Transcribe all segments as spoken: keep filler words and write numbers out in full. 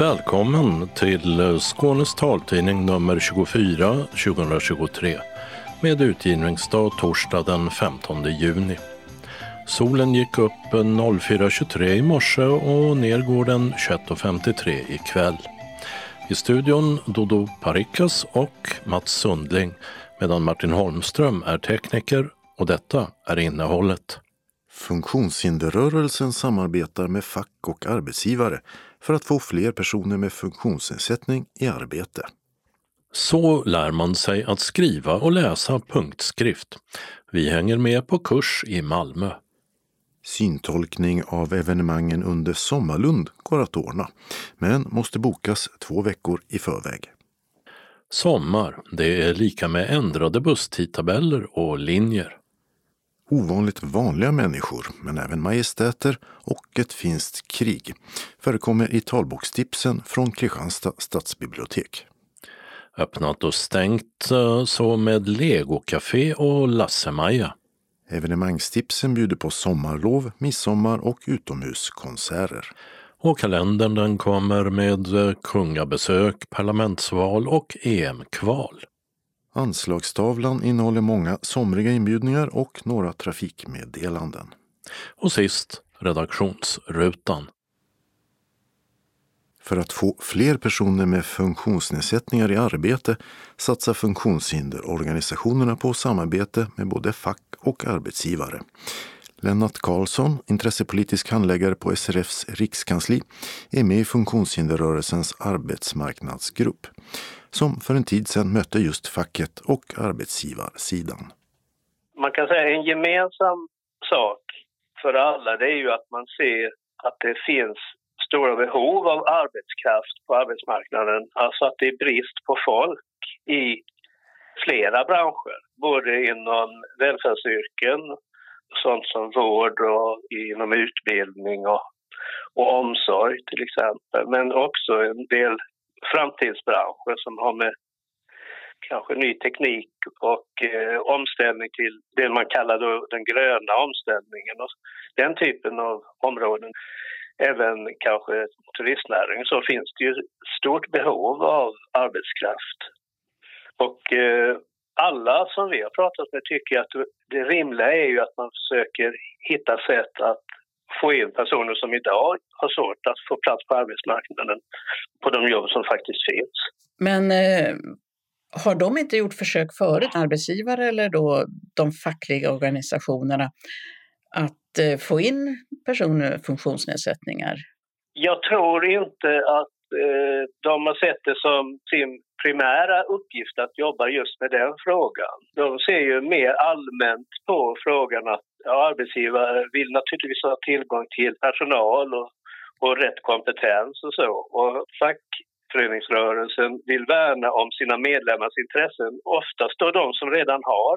Välkommen till Skånes taltidning nummer tjugofyra tjugotjugotre med utgivningsdag torsdag den femtonde juni. Solen gick upp noll fyra tjugotre i morse och ner går den tjugoett femtiotre ikväll. I studion Dodo Parikas och Mats Sundling medan Martin Holmström är tekniker och detta är innehållet. Funktionshinderrörelsen samarbetar med fack och arbetsgivare för att få fler personer med funktionsnedsättning i arbete. Så lär man sig att skriva och läsa punktskrift. Vi hänger med på kurs i Malmö. Syntolkning av evenemangen under Sommarlund går att ordna, men måste bokas två veckor i förväg. Sommar, det är lika med ändrade busstidtabeller och linjer. Ovanligt vanliga människor, men även majestäter och ett finskt krig, förekommer i talbokstipsen från Kristianstad stadsbibliotek. Öppnat och stängt så med Lego-café och Lasse-Maja. Evenemangstipsen bjuder på sommarlov, midsommar och utomhuskonserter. Och kalendern den kommer med kungabesök, parlamentsval och E M-kval. Anslagstavlan innehåller många somriga inbjudningar och några trafikmeddelanden. Och sist, redaktionsrutan. För att få fler personer med funktionsnedsättningar i arbete satsar funktionshinderorganisationerna på samarbete med både fack och arbetsgivare. Lennart Karlsson, intressepolitisk handläggare på S R F:s rikskansli, är med i funktionshinderrörelsens arbetsmarknadsgrupp som för en tid sedan mötte just facket och arbetsgivarsidan. Man kan säga en gemensam sak för alla det är ju att man ser att det finns stora behov av arbetskraft på arbetsmarknaden. Alltså att det är brist på folk i flera branscher. Både inom välfärdsyrken, sånt som vård och inom utbildning och, och omsorg till exempel. Men också en del framtidsbranscher som har med kanske ny teknik och eh, omställning till det man kallar då den gröna omställningen. Och den typen av områden. Även kanske turistnäringen så finns det ju stort behov av arbetskraft. Och eh, alla som vi har pratat med tycker att det rimliga är ju att man försöker hitta sätt att få in personer som idag har svårt att få plats på arbetsmarknaden på de jobb som faktiskt finns. Men eh, har de inte gjort försök förut, arbetsgivare eller då de fackliga organisationerna, att få in personer med funktionsnedsättningar? Jag tror inte att eh, de har sett det som sin primära uppgift att jobba just med den frågan. De ser ju mer allmänt på frågan att ja, arbetsgivare vill naturligtvis ha tillgång till personal och, och rätt kompetens och så. Och fackföreningsrörelsen vill värna om sina medlemmars intressen, oftast då de som redan har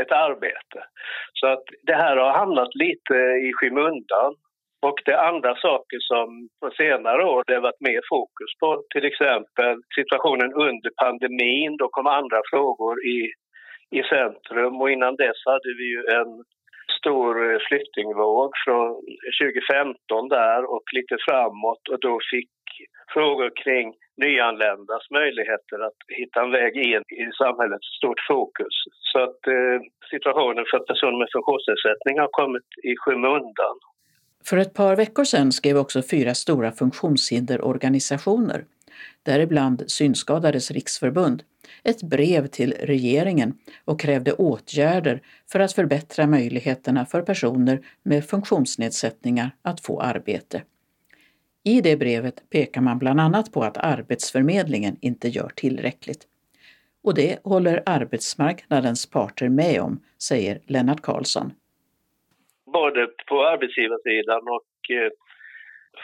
ett arbete. Så att det här har hamnat lite i skymundan. Och det är andra saker som på senare år det har varit mer fokus på. Till exempel situationen under pandemin. Då kom andra frågor i, i centrum. Och innan dess hade vi ju en stor flyktingvåg från tjugohundrafemton där och lite framåt. Och då fick frågor kring nyanländas möjligheter att hitta en väg in i samhällets stort fokus. Så att eh, situationen för personer med funktionsnedsättning har kommit i skymundan. För ett par veckor sedan skrev också fyra stora funktionshinderorganisationer, däribland Synskadades riksförbund, ett brev till regeringen och krävde åtgärder för att förbättra möjligheterna för personer med funktionsnedsättningar att få arbete. I det brevet pekar man bland annat på att arbetsförmedlingen inte gör tillräckligt. Och det håller arbetsmarknadens parter med om, säger Lennart Karlsson. Både på arbetsgivarsidan och eh,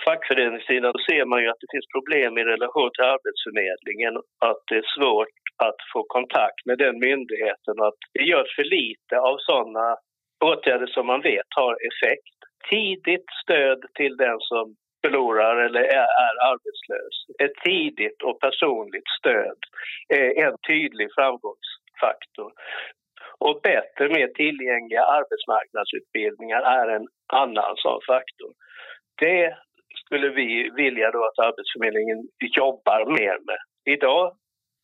fackföreningssidan ser man ju att det finns problem i relation till arbetsförmedlingen. Att det är svårt att få kontakt med den myndigheten och att det görs för lite av sådana åtgärder som man vet har effekt. Tidigt stöd till den som förlorar eller är, är arbetslös. Ett tidigt och personligt stöd är en tydlig framgångsfaktor. Och bättre, mer tillgängliga arbetsmarknadsutbildningar är en annan sån faktor. Det skulle vi vilja då att Arbetsförmedlingen jobbar mer med. Idag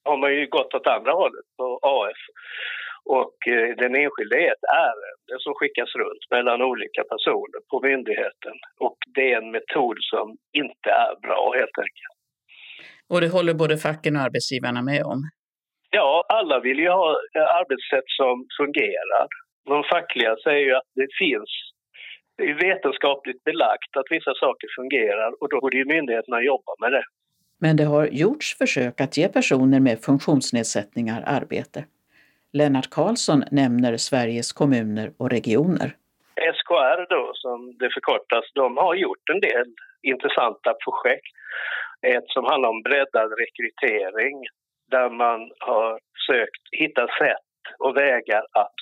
har man ju gått åt andra hållet på A F. Och den enskilde är ett ärende som skickas runt mellan olika personer på myndigheten. Och det är en metod som inte är bra helt enkelt. Och det håller både facken och arbetsgivarna med om? Ja, alla vill ju ha arbetssätt som fungerar. De fackliga säger ju att det finns vetenskapligt belagt att vissa saker fungerar och då borde ju myndigheterna jobba med det. Men det har gjorts försök att ge personer med funktionsnedsättningar arbete. Lennart Karlsson nämner Sveriges kommuner och regioner. S K R då, som det förkortas, de har gjort en del intressanta projekt. Ett som handlar om breddad rekrytering där man har sökt hitta sätt och vägar att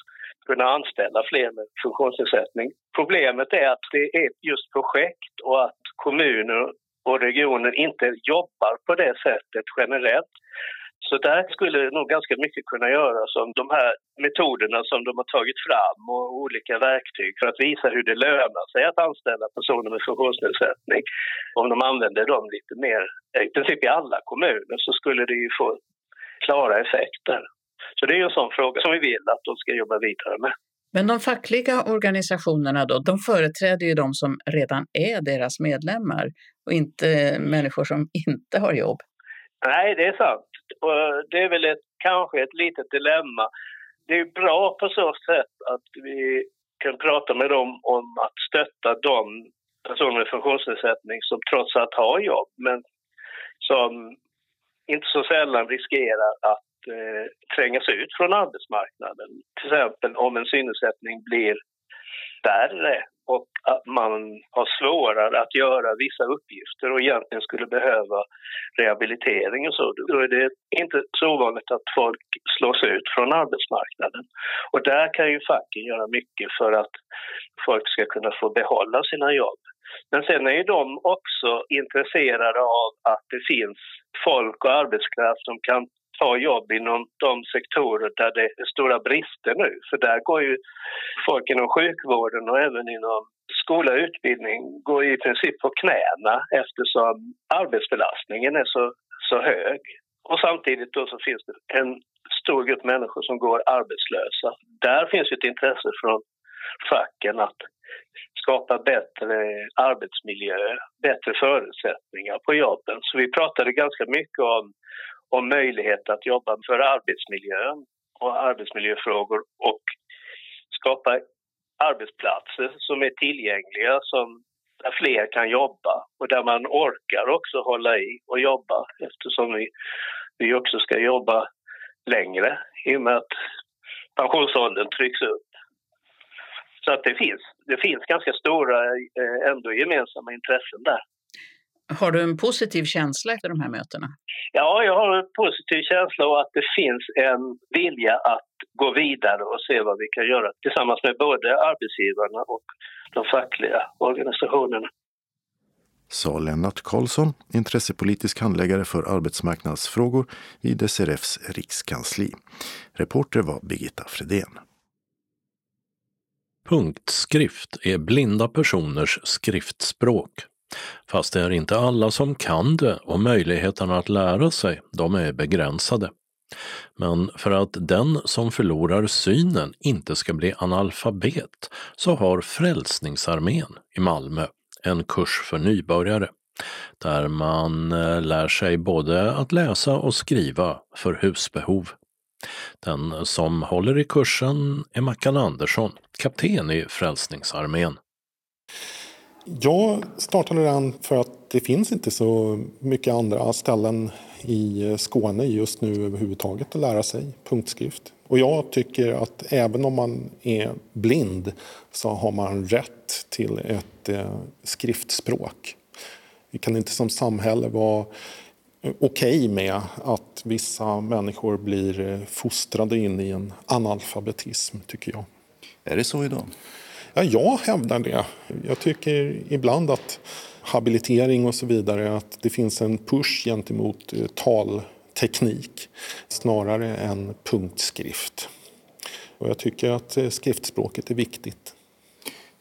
kunna anställa fler med funktionsnedsättning. Problemet är att det är just projekt och att kommuner och regioner inte jobbar på det sättet generellt. Så där skulle nog ganska mycket kunna göras om de här metoderna som de har tagit fram och olika verktyg för att visa hur det lönar sig att anställa personer med funktionsnedsättning. Om de använder dem lite mer, i princip i alla kommuner, så skulle det ju få klara effekter. Så det är ju en sån fråga som vi vill att de ska jobba vidare med. Men de fackliga organisationerna då, de företräder ju de som redan är deras medlemmar och inte människor som inte har jobb. Nej, det är sant. Och det är väl ett, kanske ett litet dilemma. Det är bra på så sätt att vi kan prata med dem om att stötta de personer med funktionsnedsättning som trots allt har jobb men som inte så sällan riskerar att eh, trängas ut från arbetsmarknaden. Till exempel om en synnedsättning blir värre och att man har svårare att göra vissa uppgifter och egentligen skulle behöva rehabilitering och så. Då är det inte så vanligt att folk slås ut från arbetsmarknaden. Och där kan ju facken göra mycket för att folk ska kunna få behålla sina jobb. Men sen är ju de också intresserade av att det finns folk och arbetskraft som kan ta jobb inom de sektorer där det är stora brister nu. För där går ju folk inom sjukvården och även inom skola och utbildning går i princip på knäna eftersom arbetsbelastningen är så, så hög. Och samtidigt då så finns det en stor grupp människor som går arbetslösa. Där finns ju ett intresse från facken att skapa bättre arbetsmiljö, bättre förutsättningar på jobben. Så vi pratade ganska mycket om om möjlighet att jobba för arbetsmiljön och arbetsmiljöfrågor och skapa arbetsplatser som är tillgängliga som där fler kan jobba och där man orkar också hålla i och jobba eftersom vi, vi också ska jobba längre i och med att pensionsåldern trycks upp. Så att det finns, det finns ganska stora ändå gemensamma intressen där. Har du en positiv känsla efter de här mötena? Ja, jag har en positiv känsla och att det finns en vilja att gå vidare och se vad vi kan göra tillsammans med både arbetsgivarna och de fackliga organisationerna. Sa Lennart Karlsson, intressepolitisk handläggare för arbetsmarknadsfrågor vid S R F:s rikskansli. Reporter var Birgitta Fredén. Punktskrift är blinda personers skriftspråk. Fast det är inte alla som kan det och möjligheterna att lära sig, de är begränsade. Men för att den som förlorar synen inte ska bli analfabet så har Frälsningsarmén i Malmö en kurs för nybörjare. Där man lär sig både att läsa och skriva för husbehov. Den som håller i kursen är Mackan Andersson, kapten i Frälsningsarmén. Jag startade den för att det finns inte så mycket andra ställen i Skåne just nu överhuvudtaget att lära sig punktskrift. Och jag tycker att även om man är blind så har man rätt till ett eh, skriftspråk. Vi kan inte som samhälle vara okej med att vissa människor blir fostrade in i en analfabetism, tycker jag. Är det så idag? Ja, jag hävdar det. Jag tycker ibland att habilitering och så vidare, att det finns en push gentemot talteknik snarare än punktskrift. Och jag tycker att skriftspråket är viktigt.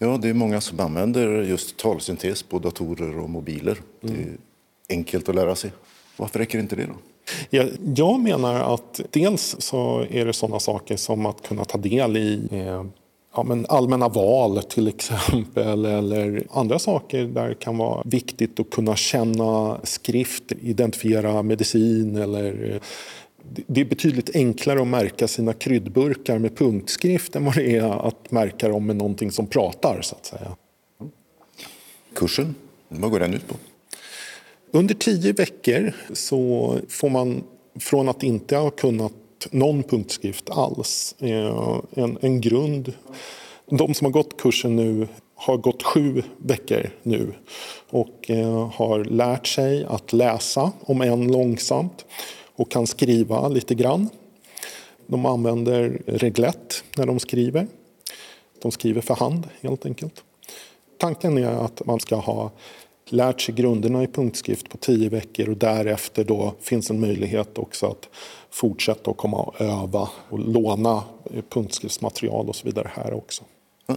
Ja, det är många som använder just talsyntes på datorer och mobiler. Mm. Det är enkelt att lära sig. Varför räcker inte det då? Jag, jag menar att dels så är det sådana saker som att kunna ta del i eh, ja, men allmänna val till exempel, eller andra saker där det kan vara viktigt att kunna känna skrift, identifiera medicin eller... Det är betydligt enklare att märka sina kryddburkar med punktskrift än vad det är att märka dem med någonting som pratar, så att säga. Kursen, vad går den ut på? Under tio veckor så får man, från att inte ha kunnat någon punktskrift alls, en, en grund. De som har gått kursen nu har gått sju veckor nu och har lärt sig att läsa, om än långsamt, och kan skriva lite grann. De använder reglett när de skriver. De skriver för hand helt enkelt. Tanken är att man ska ha lärt sig grunderna i punktskrift på tio veckor. Och därefter då finns en möjlighet också att fortsätta att komma och öva. Och låna punktskriftsmaterial och så vidare här också. Ja.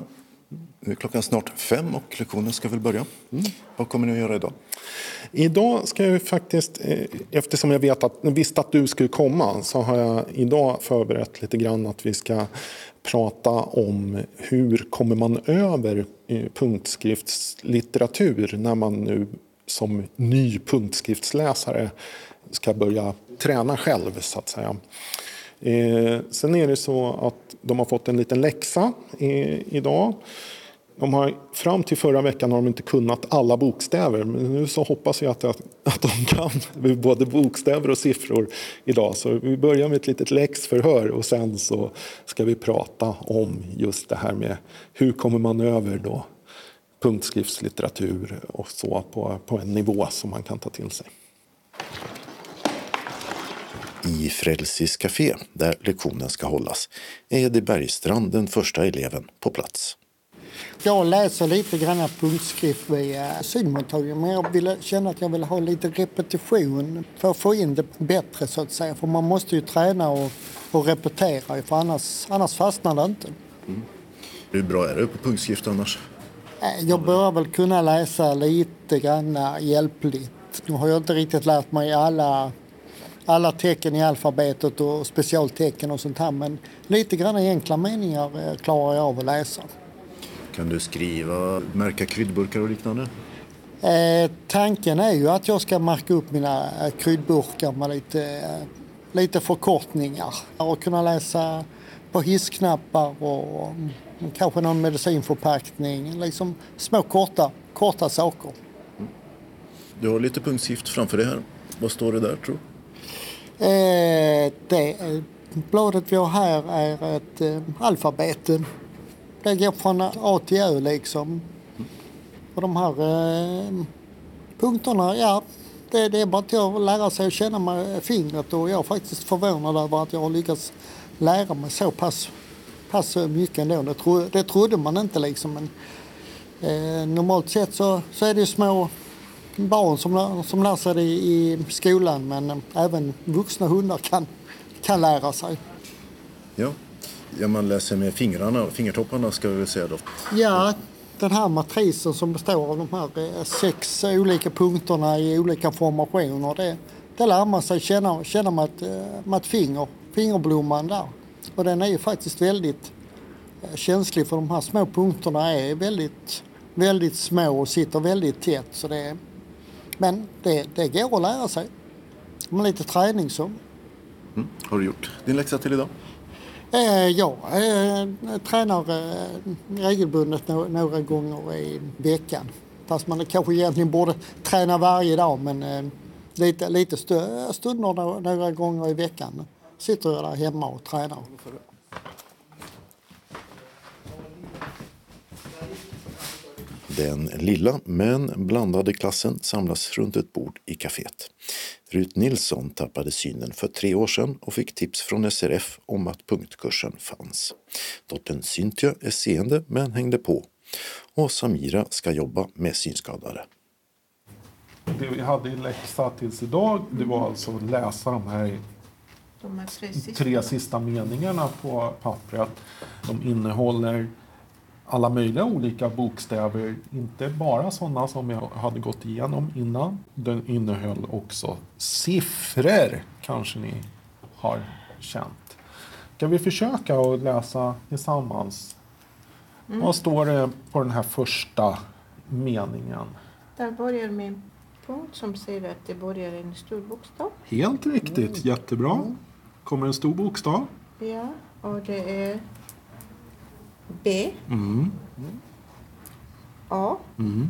Nu är klockan snart fem och lektionen ska väl börja. Mm. Vad kommer ni att göra idag? Idag ska jag faktiskt, eftersom jag vet att, visste att du skulle komma, så har jag idag förberett lite grann att vi ska prata om hur kommer man över punktskriftslitteratur när man nu som ny punktskriftsläsare ska börja träna själv, så att säga. Eh, sen är det så att de har fått en liten läxa eh, idag. De har, fram till förra veckan har de inte kunnat alla bokstäver. Men nu så hoppas jag att, att, att de kan både bokstäver och siffror idag. Så vi börjar med ett litet läxförhör och sen så ska vi prata om just det här med hur kommer man över då punktskriftslitteratur och så på, på en nivå som man kan ta till sig. I Frälsis café, där lektionen ska hållas, är det Bergstrand, den första eleven, på plats. Jag läser lite grann punktskrift via synmottagaren, men jag vill känna att jag vill ha lite repetition för att få in det bättre, så att säga. För man måste ju träna och, och repetera, för annars, annars fastnar det inte. Mm. Hur bra är du på punktskrift annars? Jag bör väl kunna läsa lite grann hjälpligt. Nu har jag inte riktigt lärt mig alla... alla tecken i alfabetet och specialtecken och sånt här. Men lite grann i enkla meningar klarar jag av att läsa. Kan du skriva, märka kryddburkar och liknande? Eh, tanken är ju att jag ska märka upp mina kryddburkar med lite, lite förkortningar. Och kunna läsa på hissknappar och kanske någon medicinförpackning. Liksom små korta, korta saker. Mm. Du har lite punktskrift framför dig här. Vad står det där, tror du? Eh, det bladet vi har här är ett eh, alfabet. Det går från A till Ö liksom. Och de här eh, punkterna, ja, det, det är bara att jag lära sig att känna med fingret. Och jag är faktiskt förvånad över att jag har lyckats lära mig så pass, pass mycket ändå. Det, tro, det trodde man inte liksom. Men, eh, normalt sett så, så är det små... barn som, som lär sig i skolan, men även vuxna hundar kan, kan lära sig. Ja. Ja, man läser med fingrarna, fingertopparna ska vi väl säga då. Ja, den här matrisen som består av de här sex olika punkterna i olika formationer, det, det lär man sig känna, känna med, ett, med ett finger, fingerblomman där. Och den är ju faktiskt väldigt känslig, för de här små punkterna är väldigt... väldigt små och sitter väldigt tätt. Så det, men det, det går att lära sig. Med lite träning så. Mm. Har du gjort din läxa till idag? Eh, ja, eh, tränar eh, regelbundet no- några gånger i veckan. Fast man kanske egentligen borde träna varje dag. Men eh, lite, lite stö- stunder no- några gånger i veckan sitter jag där hemma och tränar. Den lilla men blandade klassen samlas runt ett bord i kaféet. Rut Nilsson tappade synen för tre år sedan och fick tips från S R F om att punktkursen fanns. Dottern Cynthia är seende men hängde på. Och Samira ska jobba med synskadade. Det vi hade i läxa tills idag, det var alltså att läsa de här tre sista meningarna på pappret. De innehåller alla möjliga olika bokstäver, inte bara sådana som jag hade gått igenom innan. Den innehöll också siffror, kanske ni har känt. Kan vi försöka att läsa tillsammans? Mm. Vad står det på den här första meningen? Där börjar min punkt som säger att det börjar en stor bokstav. Helt riktigt, mm. jättebra. Mm. Kommer en stor bokstav? Ja, och det är B, mm. A, mm.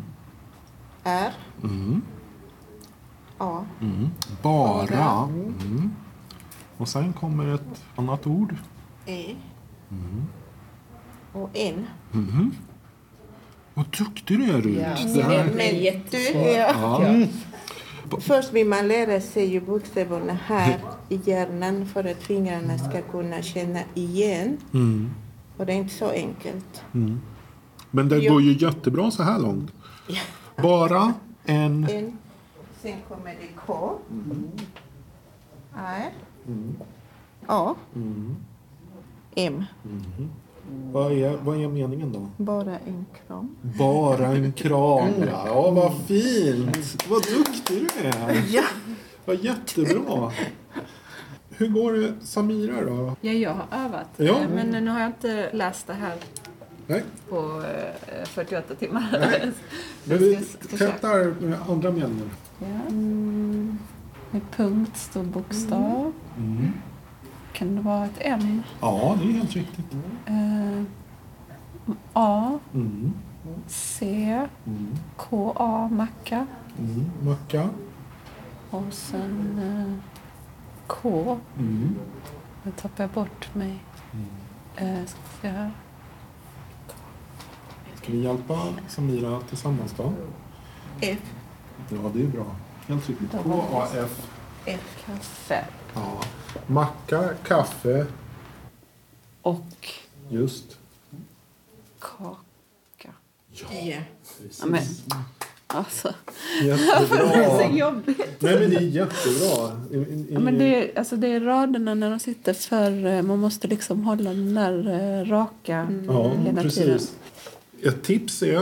R, mm. A. Mm. Bara. Mm. Och sen kommer ett annat ord. E. Mm. Och N. Mm. Vad duktig du är, Rut. Ja. Det här är jättesvårt. Ja. Ja. Först vill man lära sig ju bokstäverna här i hjärnan för att fingrarna ska kunna känna igen. Mm. Och det är inte så enkelt. Mm. Men det jo. går ju jättebra så här långt. Ja. Bara en... en. Sen kommer det K. Mm. R. Mm. A. Mm. M. Mm. Vad är, vad är meningen då? Bara en kram. Bara en kram. Ja, vad fint. Vad duktig du är. Ja. Vad jättebra. Hur går det, Samira, då? Ja, jag har övat. Ja. Men nu har jag inte läst det här Nej. på fyrtioåtta timmar. Nej. Men vi tvättar andra meningar. Ja. Mm. Med punkt, stor bokstav. Mm. Mm. Kan det vara ett M? Ja, det är helt riktigt. Mm. Eh, A. Mm. C. Mm. K. A. Macka. Mm. Macka. Och sen... Eh, K. Mm. Nu tappar jag bort mig. Mm. Eh, ska vi se här. Ska vi hjälpa Samira tillsammans då? F. Ja, det är bra. Helt riktigt. K, A, F. F, kaffe. Ja. Macka, kaffe. Och. Just. Kaka. Ja, yeah. Precis. Amen. Alltså. Jättebra. Det är så jobbigt. Nej, men det är jättebra. I, i, ja, men det är, alltså det är raderna när de sitter för man måste liksom hålla den där raka mm. ja, hela precis. Tiden. Ett tips är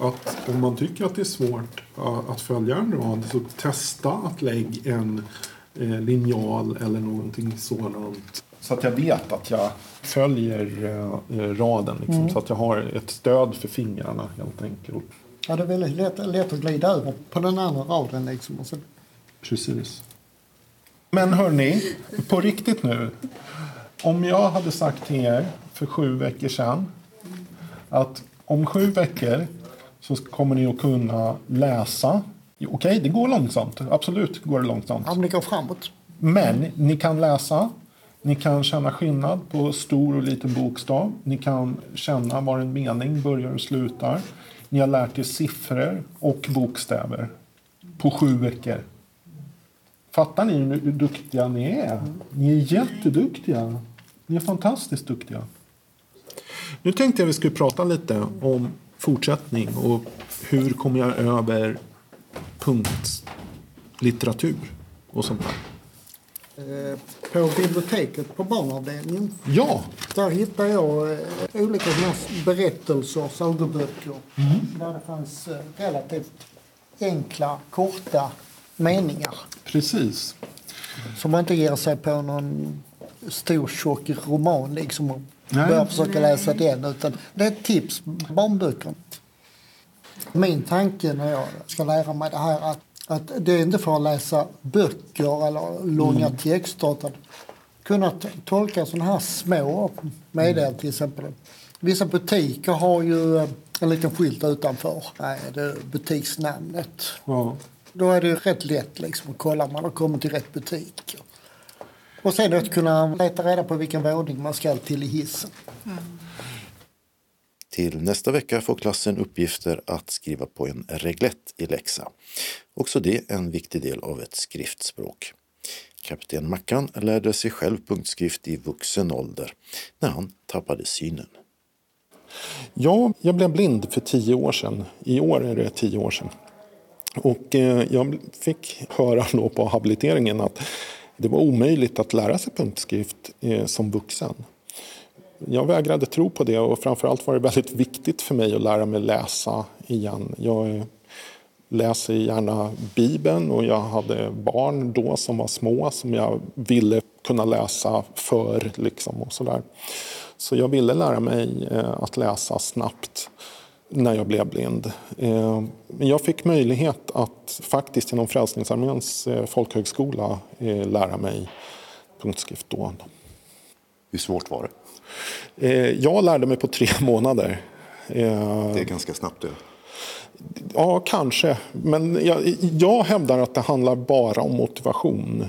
att om man tycker att det är svårt att följa en rad så testa att lägga en linjal eller någonting sådant. Så att jag vet att jag följer raden liksom, mm. så att jag har ett stöd för fingrarna helt enkelt. Ja, det är väldigt lätt, lätt att glida över på den andra raden liksom. Och så... Precis. Men hörni, på riktigt nu. Om jag hade sagt till er för sju veckor sedan att om sju veckor så kommer ni att kunna läsa. Okej, okay, det går långsamt. Absolut går det långsamt. Ja, men det går framåt. Men ni kan läsa. Ni kan känna skillnad på stor och liten bokstav. Ni kan känna var en mening börjar och slutar. Ni har lärt er siffror och bokstäver på sju veckor. Fattar ni hur duktiga ni är? Ni är jätteduktiga. Ni är fantastiskt duktiga. Nu tänkte jag att vi skulle prata lite om fortsättning och hur kommer jag över punktlitteratur och sånt där. På biblioteket på barnavdelningen. Ja. Där hittar jag olika berättelser, sagoböcker. Mm. Där det fanns relativt enkla, korta meningar. Precis. Som man inte ger sig på någon stor, tjock roman liksom och börjar försöka Nej. läsa den. Utan det är ett tips, barnböcker. Min tanke när jag ska lära mig det här att Att det är inte för att läsa böcker eller långa mm. texter utan kunna t- tolka sådana här små medel till exempel. Vissa butiker har ju en liten skylt utanför. Nej, det är butiksnamnet. Ja. Då är det ju rätt lätt liksom att kolla om man har kommit till rätt butik. Och sen att kunna leta reda på vilken våning man ska till i hissen. Mm. Till nästa vecka får klassen uppgifter att skriva på en reglett i läxa. Också det är en viktig del av ett skriftspråk. Kapten Mackan lärde sig själv punktskrift i vuxen ålder när han tappade synen. Ja, jag blev blind för tio år sedan. I år är det tio år sedan. Och jag fick höra då på habiliteringen att det var omöjligt att lära sig punktskrift som vuxen. jag vägrade tro på det, och framförallt var det väldigt viktigt för mig att lära mig läsa igen. Jag läser gärna Bibeln, och jag hade barn då som var små som jag ville kunna läsa för, liksom, och sådär. Så jag ville lära mig att läsa snabbt när jag blev blind. Men jag fick möjlighet att faktiskt genom Frälsningsarméns folkhögskola lära mig punktskrift då. Hur svårt var det? Jag lärde mig på tre månader. Det är ganska snabbt det. Ja, kanske. Men jag, jag hävdar att det handlar bara om motivation.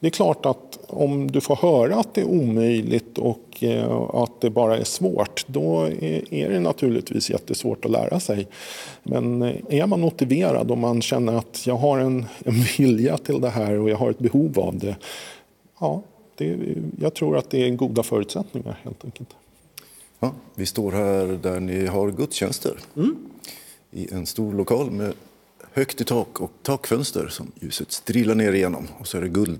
Det är klart att om du får höra att det är omöjligt och att det bara är svårt, då är det naturligtvis jättesvårt att lära sig. Men är man motiverad och man känner att jag har en, en vilja till det här och jag har ett behov av det, ja, det, jag tror att det är goda förutsättningar helt enkelt. Ja, vi står här där ni har gudstjänster. Mm. I en stor lokal med högt i tak och takfönster som ljuset strillar ner igenom. Och så är det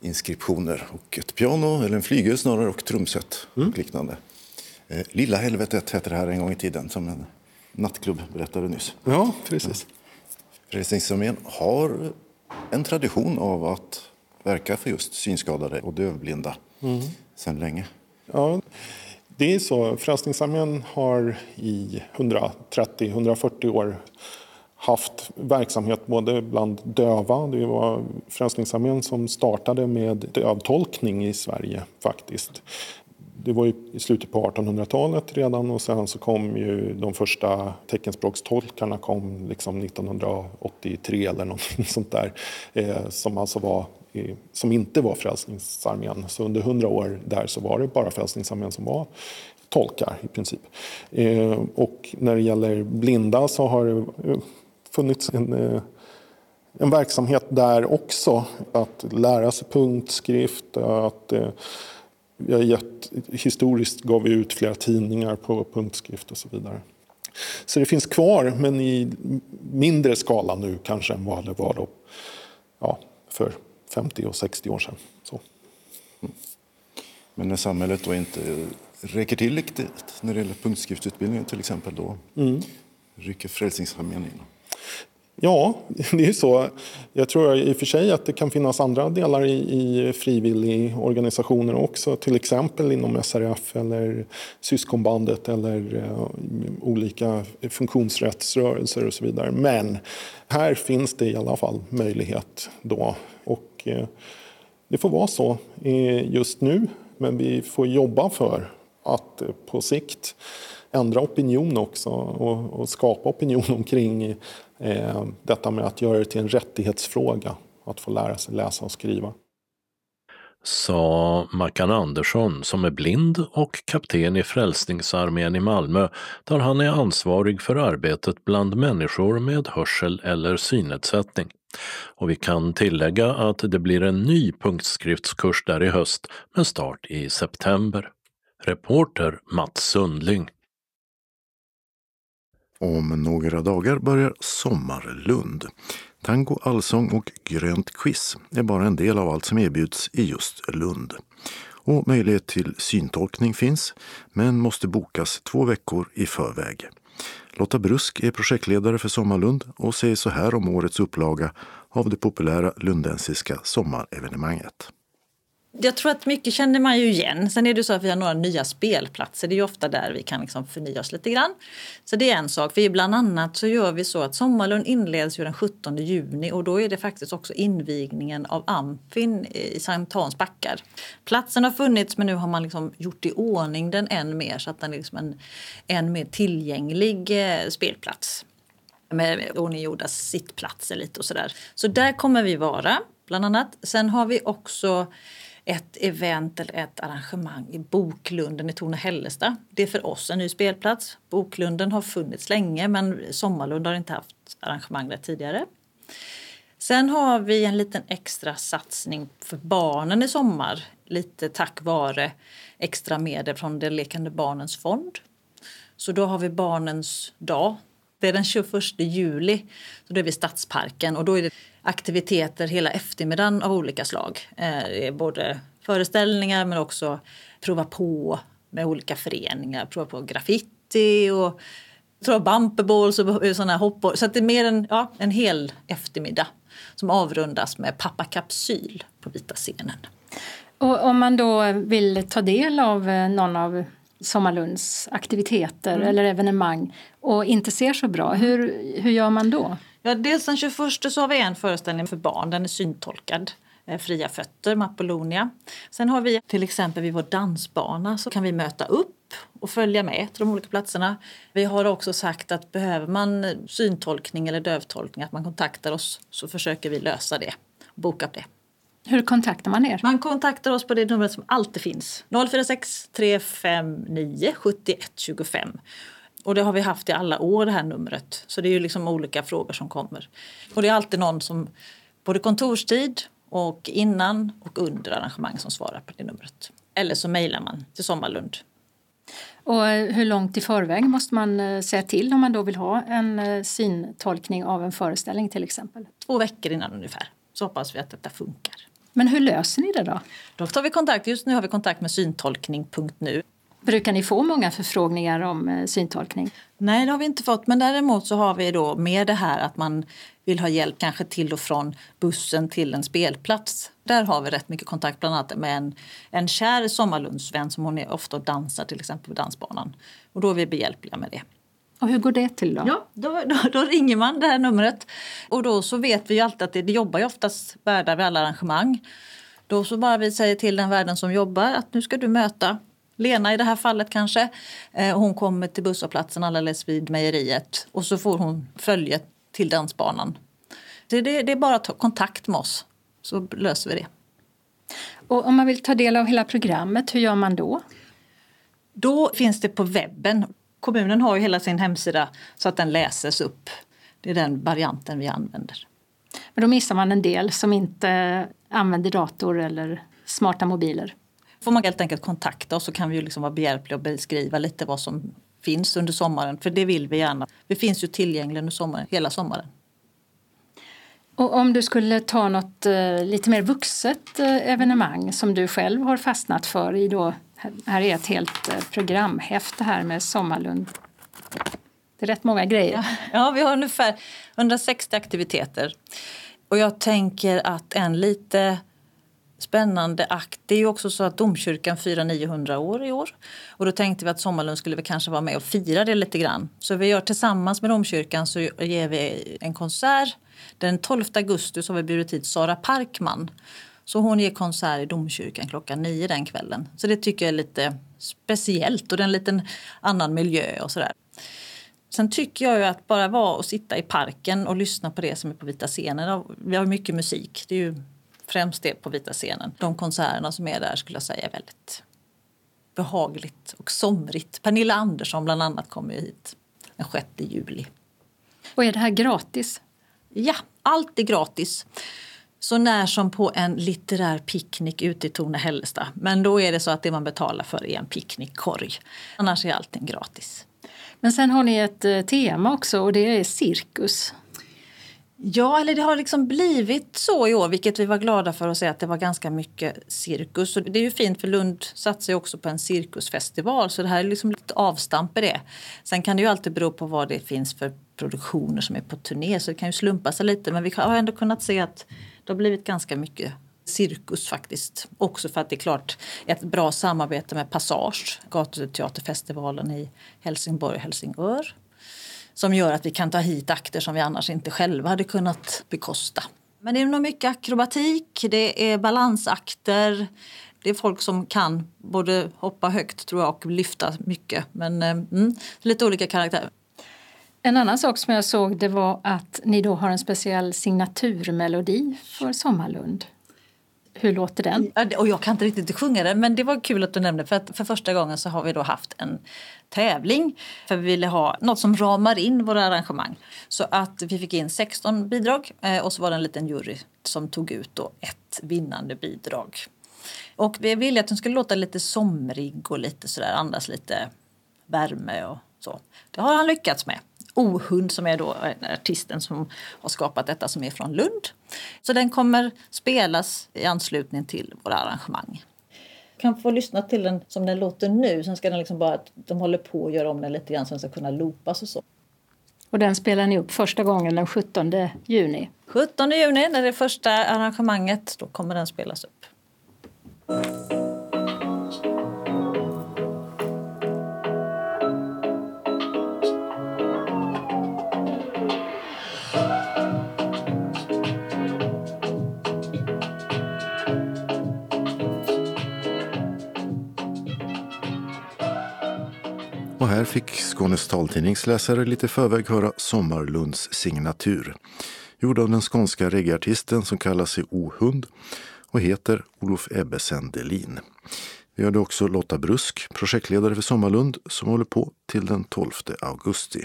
guldinskriptioner och ett piano, eller en flygel snarare, och trumset mm. och liknande. Lilla helvetet hette det här en gång i tiden, som en nattklubb berättade nyss. Ja, precis. Frälsningsarmén har en tradition av att verka för just synskadade och dövblinda mm. sedan länge. Ja. Det är så, Frälsningsarmén har i hundratrettio till hundrafyrtio år haft verksamhet både bland döva. Det var Frälsningsarmén som startade med dövtolkning i Sverige faktiskt. Det var ju i slutet på artonhundratalet redan, och sen så kom ju de första teckenspråkstolkarna kom liksom nittonhundraåttiotre eller någonting sånt där, eh, som alltså var som inte var Frälsningsarmén. Så under hundra år där så var det bara Frälsningsarmén som var tolkar i princip. Eh, och när det gäller blinda så har det funnits en, eh, en verksamhet där också. Att lära sig punktskrift. Att, eh, jag gett, historiskt gav vi ut flera tidningar på punktskrift och så vidare. Så det finns kvar, men i mindre skala nu kanske än vad det var då. Ja, för femtio och sextio år sedan. Så. Mm. Men när samhället då inte räcker till riktigt när det gäller punktskriftsutbildningen till exempel, då mm. rycker Frälsningsarmén in. Ja, det är ju så. Jag tror i och för sig att det kan finnas andra delar i, i frivillig organisationer också. Till exempel inom S R F eller syskonbandet eller eh, olika funktionsrättsrörelser och så vidare. Men här finns det i alla fall möjlighet då. Och eh, det får vara så eh, just nu. Men vi får jobba för att eh, på sikt ändra opinion också och, och skapa opinion omkring eh, detta med att göra det till en rättighetsfråga att få lära sig läsa och skriva. Sa Mackan Andersson, som är blind och kapten i Frälsningsarmén i Malmö, där han är ansvarig för arbetet bland människor med hörsel eller synnedsättning. Och vi kan tillägga att det blir en ny punktskriftskurs där i höst med start i september. Reporter Mats Sundling. Om några dagar börjar Sommarlund. Tango, allsång och grönt quiz är bara en del av allt som erbjuds i just Lund. Och möjlighet till syntolkning finns, men måste bokas två veckor i förväg. Lotta Brusk är projektledare för Sommarlund och säger så här om årets upplaga av det populära lundensiska sommarevenemanget. Jag tror att mycket känner man ju igen. Sen är det så att vi har några nya spelplatser. Det är ju ofta där vi kan liksom förnya oss lite grann. Så det är en sak. Vi bland annat så gör vi så att Sommarlund inleds ju den sjuttonde juni. Och då är det faktiskt också invigningen av Amfin i Sankt Hans backar. Platsen har funnits, men nu har man liksom gjort i ordning den än mer. Så att den är liksom en, en mer tillgänglig spelplats. Med ordninggjorda sittplatser lite och sådär. Så där kommer vi vara bland annat. Sen har vi också ett event eller ett arrangemang i Boklunden i Torna-Hällestad. Det är för oss en ny spelplats. Boklunden har funnits länge, men Sommarlund har inte haft arrangemang där tidigare. Sen har vi en liten extra satsning för barnen i sommar. Lite tack vare extra medel från det lekande barnens fond. Så då har vi barnens dag. Det är den tjugoförsta juli. Då är vi i Stadsparken och då är det aktiviteter hela eftermiddagen av olika slag. Det är både föreställningar men också prova på med olika föreningar. Prova på graffiti och prova bumperballs och sådana här hoppor. Så att det är mer en, ja, en hel eftermiddag som avrundas med Pappa Kapsyl på vita scenen. Och om man då vill ta del av någon av Sommarlunds aktiviteter mm. eller evenemang och inte ser så bra, hur, hur gör man då? Ja, dels den tjugoförsta så har vi en föreställning för barn, den är syntolkad. Fria fötter med Apollonia. Sen har vi till exempel vid vår dansbana så kan vi möta upp och följa med till de olika platserna. Vi har också sagt att behöver man syntolkning eller dövtolkning att man kontaktar oss så försöker vi lösa det och boka det. Hur kontaktar man er? Man kontaktar oss på det numret som alltid finns. noll fyra sex, tre fem nio, sju ett två fem. Och det har vi haft i alla år det här numret. Så det är ju liksom olika frågor som kommer. Och det är alltid någon som både kontorstid och innan och under arrangemang som svarar på det numret. Eller så mejlar man till Sommarlund. Och hur långt i förväg måste man säga till om man då vill ha en syntolkning av en föreställning till exempel? Två veckor innan ungefär. Så hoppas vi att detta funkar. Men hur löser ni det då? Då tar vi kontakt. Just nu har vi kontakt med syntolkning punkt nu. Brukar ni få många förfrågningar om syntolkning? Nej, det har vi inte fått. Men däremot så har vi då med det här att man vill ha hjälp kanske till och från bussen till en spelplats. Där har vi rätt mycket kontakt bland annat med en, en kär Sommarlundsvän som hon är ofta och dansar till exempel på dansbanan. Och då är vi behjälpliga med det. Och hur går det till då? Ja, då, då, då ringer man det här numret. Och då så vet vi ju alltid att det, det jobbar ju oftast värdar vid alla arrangemang. Då så bara vi säger till den värden som jobbar att nu ska du möta Lena i det här fallet kanske. Eh, hon kommer till busshållplatsen alldeles vid mejeriet. Och så får hon följa till dansbanan. Det, det, det är bara att ta kontakt med oss så löser vi det. Och om man vill ta del av hela programmet, hur gör man då? Då finns det på webben. Kommunen har ju hela sin hemsida så att den läses upp. Det är den varianten vi använder. Men då missar man en del som inte använder dator eller smarta mobiler. Får man helt enkelt kontakta oss så kan vi ju liksom vara behjälpliga och beskriva lite vad som finns under sommaren. För det vill vi gärna. Vi finns ju tillgängliga under sommaren, hela sommaren. Och om du skulle ta något eh, lite mer vuxet eh, evenemang som du själv har fastnat för i då. Här är ett helt eh, programhäfte här med Sommarlund. Det är rätt många grejer. Ja, ja, vi har ungefär hundrasextio aktiviteter. Och jag tänker att en lite spännande akt, det är ju också så att domkyrkan firar niohundra år i år. Och då tänkte vi att Sommarlund skulle vi kanske vara med och fira det lite grann. Så vi gör tillsammans med domkyrkan så ger vi en konsert. Den tolfte augusti så har vi bjudit hit Sara Parkman. Så hon ger konsert i domkyrkan klockan nio den kvällen. Så det tycker jag är lite speciellt och det är en liten annan miljö och sådär. Sen tycker jag ju att bara vara och sitta i parken och lyssna på det som är på vita scener. Vi har mycket musik, det är ju främst det på vita scenen. De konserterna som är där skulle jag säga är väldigt behagligt och somrigt. Pernilla Andersson bland annat kommer ju hit den sjätte juli. Och är det här gratis? Ja, allt är gratis. Så när som på en litterär picknick ute i Torne-Hällestad. Men då är det så att det man betalar för är en picknickkorg. Annars är allting gratis. Men sen har ni ett tema också och det är cirkus. Ja, eller det har liksom blivit så i år, vilket vi var glada för att säga att det var ganska mycket cirkus. Och det är ju fint för Lund satsar ju också på en cirkusfestival så det här är liksom lite avstamp i det. Sen kan det ju alltid bero på vad det finns för produktioner som är på turné så det kan ju slumpa sig lite. Men vi har ändå kunnat se att det har blivit ganska mycket cirkus faktiskt. Också för att det är klart ett bra samarbete med Passage, gatuteaterfestivalen i Helsingborg och Helsingör. Som gör att vi kan ta hit akter som vi annars inte själva hade kunnat bekosta. Men det är nog mycket akrobatik, det är balansakter. Det är folk som kan både hoppa högt tror jag och lyfta mycket. Men mm, lite olika karaktärer. En annan sak som jag såg det var att ni då har en speciell signaturmelodi för Sommarlund. Hur låter den? Och jag kan inte riktigt sjunga den, men det var kul att du nämnde. För att för första gången så har vi då haft en tävling. För vi ville ha något som ramar in våra arrangemang. Så att vi fick in sexton bidrag och så var det en liten jury som tog ut då ett vinnande bidrag. Och vi ville att den skulle låta lite somrig och lite sådär, andas lite värme och så. Det har han lyckats med. Ohund som är då artisten som har skapat detta som är från Lund. Så den kommer spelas i anslutning till våra arrangemang. kan få lyssna till den som den låter nu. Sen ska den liksom bara, de håller på att göra om den lite grann så den ska kunna loopas och så. Och den spelar ni upp första gången den sjuttonde juni. sjuttonde juni, när det första arrangemanget, då kommer den spelas upp. Och här fick Skånes taltidningsläsare lite förväg höra Sommarlunds signatur. Gjord av den skånska reggaeartisten som kallar sig Ohund och heter Olof Ebbesen Delin. Vi hörde också Lotta Brusk, projektledare för Sommarlund, som håller på till den tolfte augusti.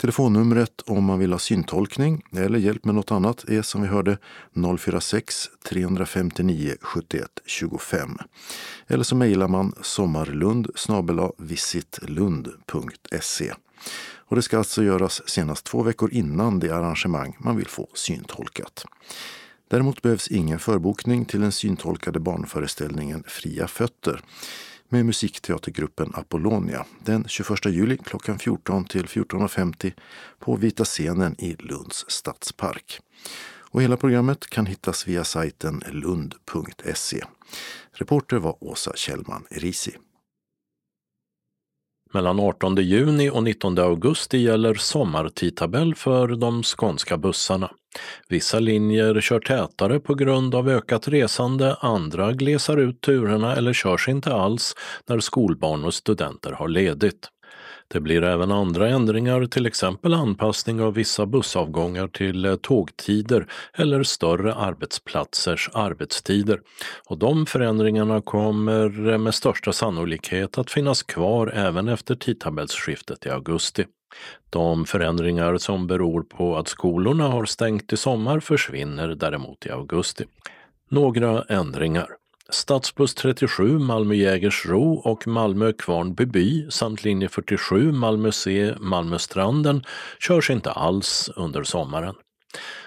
Telefonnumret om man vill ha syntolkning eller hjälp med något annat är som vi hörde noll fyra sex tre fem nio sju ett två fem. Eller så mejlar man sommarlund snabel-a visitlund punkt se. Och det ska alltså göras senast två veckor innan det arrangemang man vill få syntolkat. Däremot behövs ingen förbokning till den syntolkade barnföreställningen Fria fötter med musikteatergruppen Apollonia den tjugoförsta juli klockan fjorton till fjorton och femtio på Vita scenen i Lunds stadspark. Och hela programmet kan hittas via sajten lund punkt se. Reporter var Åsa Kjellman-Risi. Mellan artonde juni och nittonde augusti gäller sommartidtabell för de skånska bussarna. Vissa linjer kör tätare på grund av ökat resande, andra glesar ut turerna eller körs inte alls när skolbarn och studenter har ledigt. Det blir även andra ändringar, till exempel anpassning av vissa bussavgångar till tågtider eller större arbetsplatsers arbetstider. Och de förändringarna kommer med största sannolikhet att finnas kvar även efter tidtabellsskiftet i augusti. De förändringar som beror på att skolorna har stängt i sommar försvinner däremot i augusti. Några ändringar. Stadsbuss trettiosju Malmö-Jägersro och Malmö-Kvarnbyby samt linje fyrtiosju Malmö C Malmö-Stranden körs inte alls under sommaren.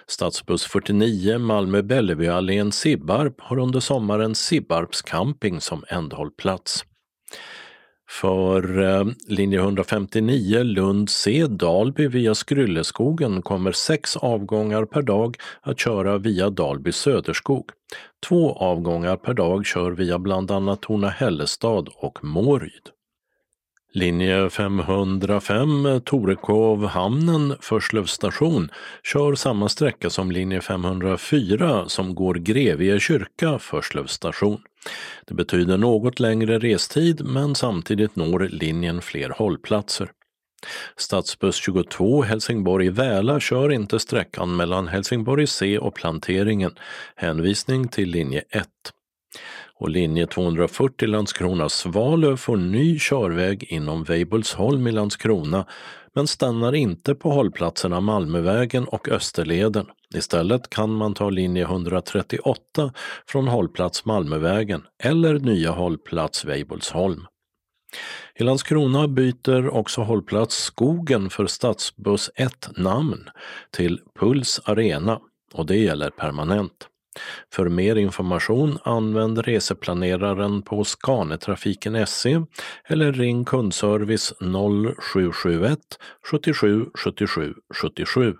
Stadsbuss fyrtionio Malmö-Bellevueallén Sibbarp har under sommaren Sibbarps camping som ändhållplats. För eh, linje etthundrafemtionio Lund C Dalby via Skrylleskogen kommer sex avgångar per dag att köra via Dalby Söderskog. Två avgångar per dag kör via bland annat Torna Hällestad och Måryd. Linje femhundrafem Torekov-Hamnen Förslövstation kör samma sträcka som linje femhundrafyra som går Grevie kyrka Förslövstation. Det betyder något längre restid men samtidigt når linjen fler hållplatser. Stadsbuss tjugotvå Helsingborg-Väla kör inte sträckan mellan Helsingborg C och Planteringen. Hänvisning till linje ett. Och linje tvåhundrafyrtio Landskrona-Svalöv får ny körväg inom Weibullsholm i Landskrona men stannar inte på hållplatserna Malmövägen och Österleden. Istället kan man ta linje etthundratrettioåtta från hållplats Malmövägen eller nya hållplats Weibullsholm. I Landskrona byter också hållplats Skogen för stadsbuss ett namn till Puls Arena och det gäller permanent. För mer information använd reseplaneraren på skanetrafiken punkt se eller ring kundservice noll sju sju ett sju sju sju sju sju sju.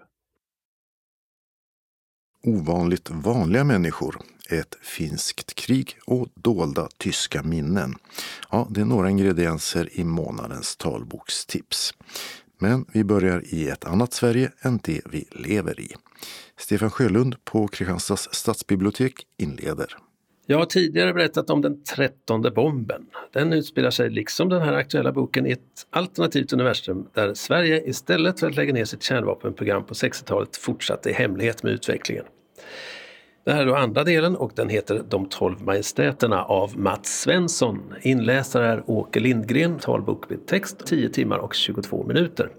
Ovanligt vanliga människor, ett finskt krig och dolda tyska minnen. Ja, det är några ingredienser i månadens talbokstips. Men vi börjar i ett annat Sverige än det vi lever i. Stefan Sjölund på Kristianstads stadsbibliotek inleder. Jag har tidigare berättat om den trettonde bomben. Den utspelar sig liksom den här aktuella boken i ett alternativt universum där Sverige istället för att lägga ner sitt kärnvapenprogram på sextiotalet fortsatte i hemlighet med utvecklingen. Det här är då andra delen och den heter De tolv majestäterna av Mats Svensson. Inläsare är Åke Lindgren, talbok med text tio timmar och tjugotvå minuter.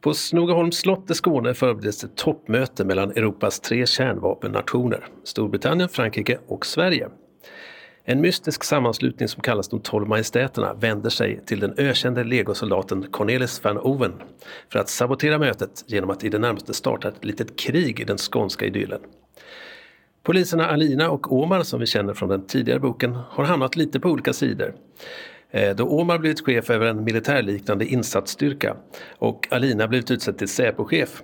På Snogaholms slott i Skåne förbereds ett toppmöte mellan Europas tre kärnvapennationer, Storbritannien, Frankrike och Sverige. En mystisk sammanslutning som kallas de tolv majestäterna vänder sig till den ökände legosoldaten Cornelis van Owen för att sabotera mötet genom att i det närmaste starta ett litet krig i den skånska idyllen. Poliserna Alina och Omar, som vi känner från den tidigare boken, har hamnat lite på olika sidor. Då Omar blivit chef över en militärliknande insatsstyrka och Alina blivit utsedd till Säpo-chef.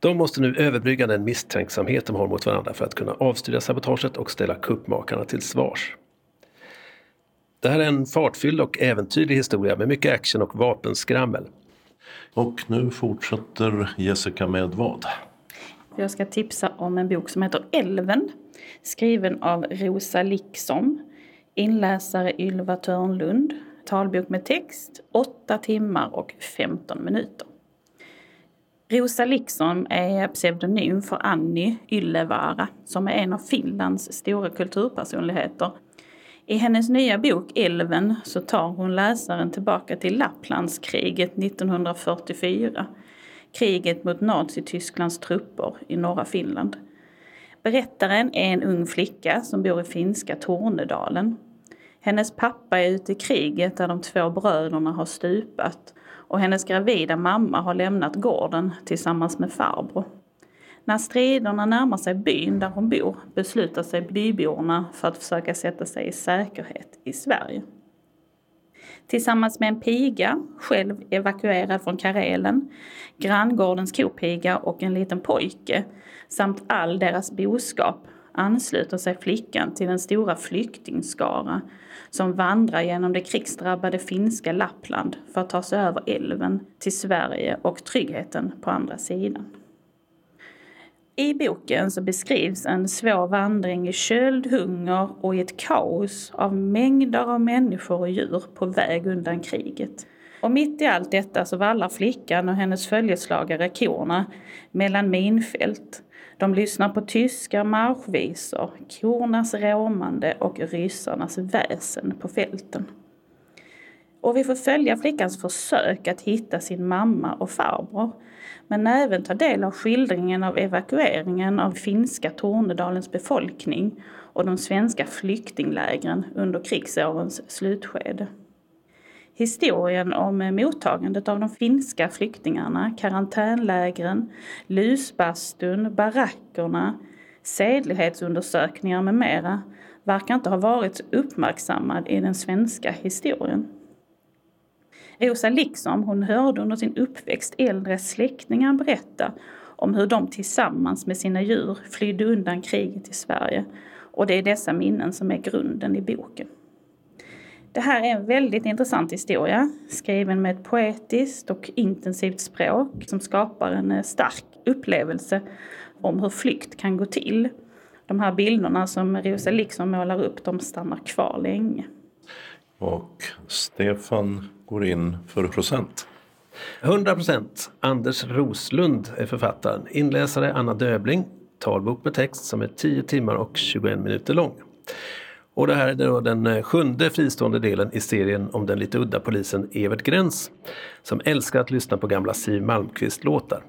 De måste nu överbrygga den misstänksamhet de har mot varandra för att kunna avstyra sabotaget och ställa kuppmakarna till svars. Det här är en fartfylld och äventyrlig historia med mycket action och vapenskrammel. Och nu fortsätter Jessica Medvad. Jag ska tipsa om en bok som heter Älven, skriven av Rosa Liksom, inläsare Ylva Törnlund, talbok med text, åtta timmar och femton minuter. Rosa Liksom är pseudonym för Annie Yllevara, som är en av Finlands stora kulturpersonligheter. I hennes nya bok Älven så tar hon läsaren tillbaka till Lapplandskriget nittonhundrafyrtiofyra. Kriget mot Nazitysklands trupper i norra Finland. Berättaren är en ung flicka som bor i finska Tornedalen. Hennes pappa är ute i kriget där de två bröderna har stupat. Och hennes gravida mamma har lämnat gården tillsammans med farbror. När striderna närmar sig byn där hon bor beslutar sig byborna för att försöka sätta sig i säkerhet i Sverige. Tillsammans med en piga, själv evakuerad från Karelen, granngårdens kopiga och en liten pojke samt all deras boskap ansluter sig flickan till den stora flyktingskara som vandrar genom det krigsdrabbade finska Lappland för att ta sig över älven till Sverige och tryggheten på andra sidan. I boken så beskrivs en svår vandring i köld, hunger och i ett kaos av mängder av människor och djur på väg undan kriget. Och mitt i allt detta så vallar flickan och hennes följeslagare korna mellan minfält. De lyssnar på tyska marschvisor, kornas råmande och ryssarnas väsen på fälten. Och vi får följa flickans försök att hitta sin mamma och farbror. Men även ta del av skildringen av evakueringen av finska Tornedalens befolkning och de svenska flyktinglägren under krigsårens slutskede. Historien om mottagandet av de finska flyktingarna, karantänlägren, lusbastun, barackerna, sedlighetsundersökningar med mera verkar inte ha varit uppmärksammad i den svenska historien. Rosa Liksom, hon hörde under sin uppväxt äldre släktingar berätta om hur de tillsammans med sina djur flydde undan kriget i Sverige. Och det är dessa minnen som är grunden i boken. Det här är en väldigt intressant historia, skriven med ett poetiskt och intensivt språk som skapar en stark upplevelse om hur flykt kan gå till. De här bilderna som Rosa Liksom målar upp, de stannar kvar länge. Och Stefan går in för procent. hundra procent. Anders Roslund är författaren. Inläsare Anna Döbling. Talbok med text som är tio timmar och tjugoen minuter lång. Och det här är då den sjunde fristående delen i serien om den lite udda polisen Evert Gräns, som älskar att lyssna på gamla Siw Malmkvist-låtar.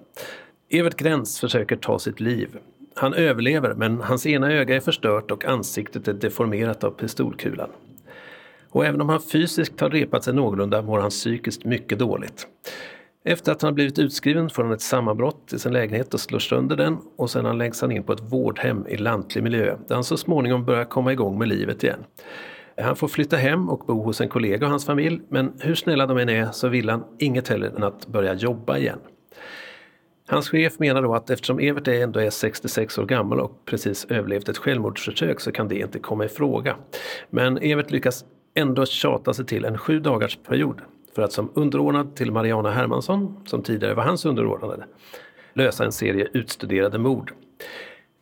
Evert Gräns försöker ta sitt liv. Han överlever, men hans ena öga är förstört och ansiktet är deformerat av pistolkulan. Och även om han fysiskt har repat sig någorlunda mår han psykiskt mycket dåligt. Efter att han blivit utskriven får han ett sammanbrott i sin lägenhet och slår sönder den, och sedan läggs han in på ett vårdhem i lantlig miljö där han så småningom börjar komma igång med livet igen. Han får flytta hem och bo hos en kollega och hans familj, men hur snälla de än är så vill han inget hellre än att börja jobba igen. Hans chef menar då att eftersom Evert ändå är sextiosex år gammal och precis överlevt ett självmordsförsök så kan det inte komma i fråga. Men Evert lyckas ändå tjata sig till en sju dagars period för att som underordnad till Mariana Hermansson, som tidigare var hans underordnade, lösa en serie utstuderade mord.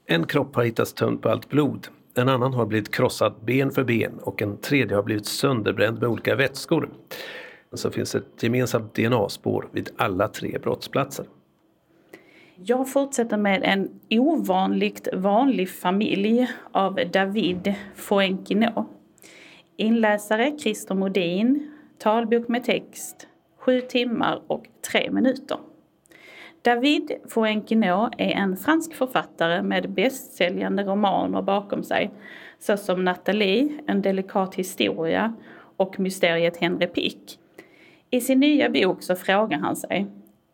En kropp har hittats tömd på allt blod, en annan har blivit krossad ben för ben och en tredje har blivit sönderbränd med olika vätskor. Så finns ett gemensamt D N A-spår vid alla tre brottsplatser. Jag fortsätter med en ovanligt vanlig familj av David Foenkinos. Inläsare Christer Modin, talbok med text, sju timmar och tre minuter. David Foenkinos är en fransk författare med bästsäljande romaner bakom sig, såsom Nathalie, En delikat historia och Mysteriet Henry Pick. I sin nya bok så frågar han sig,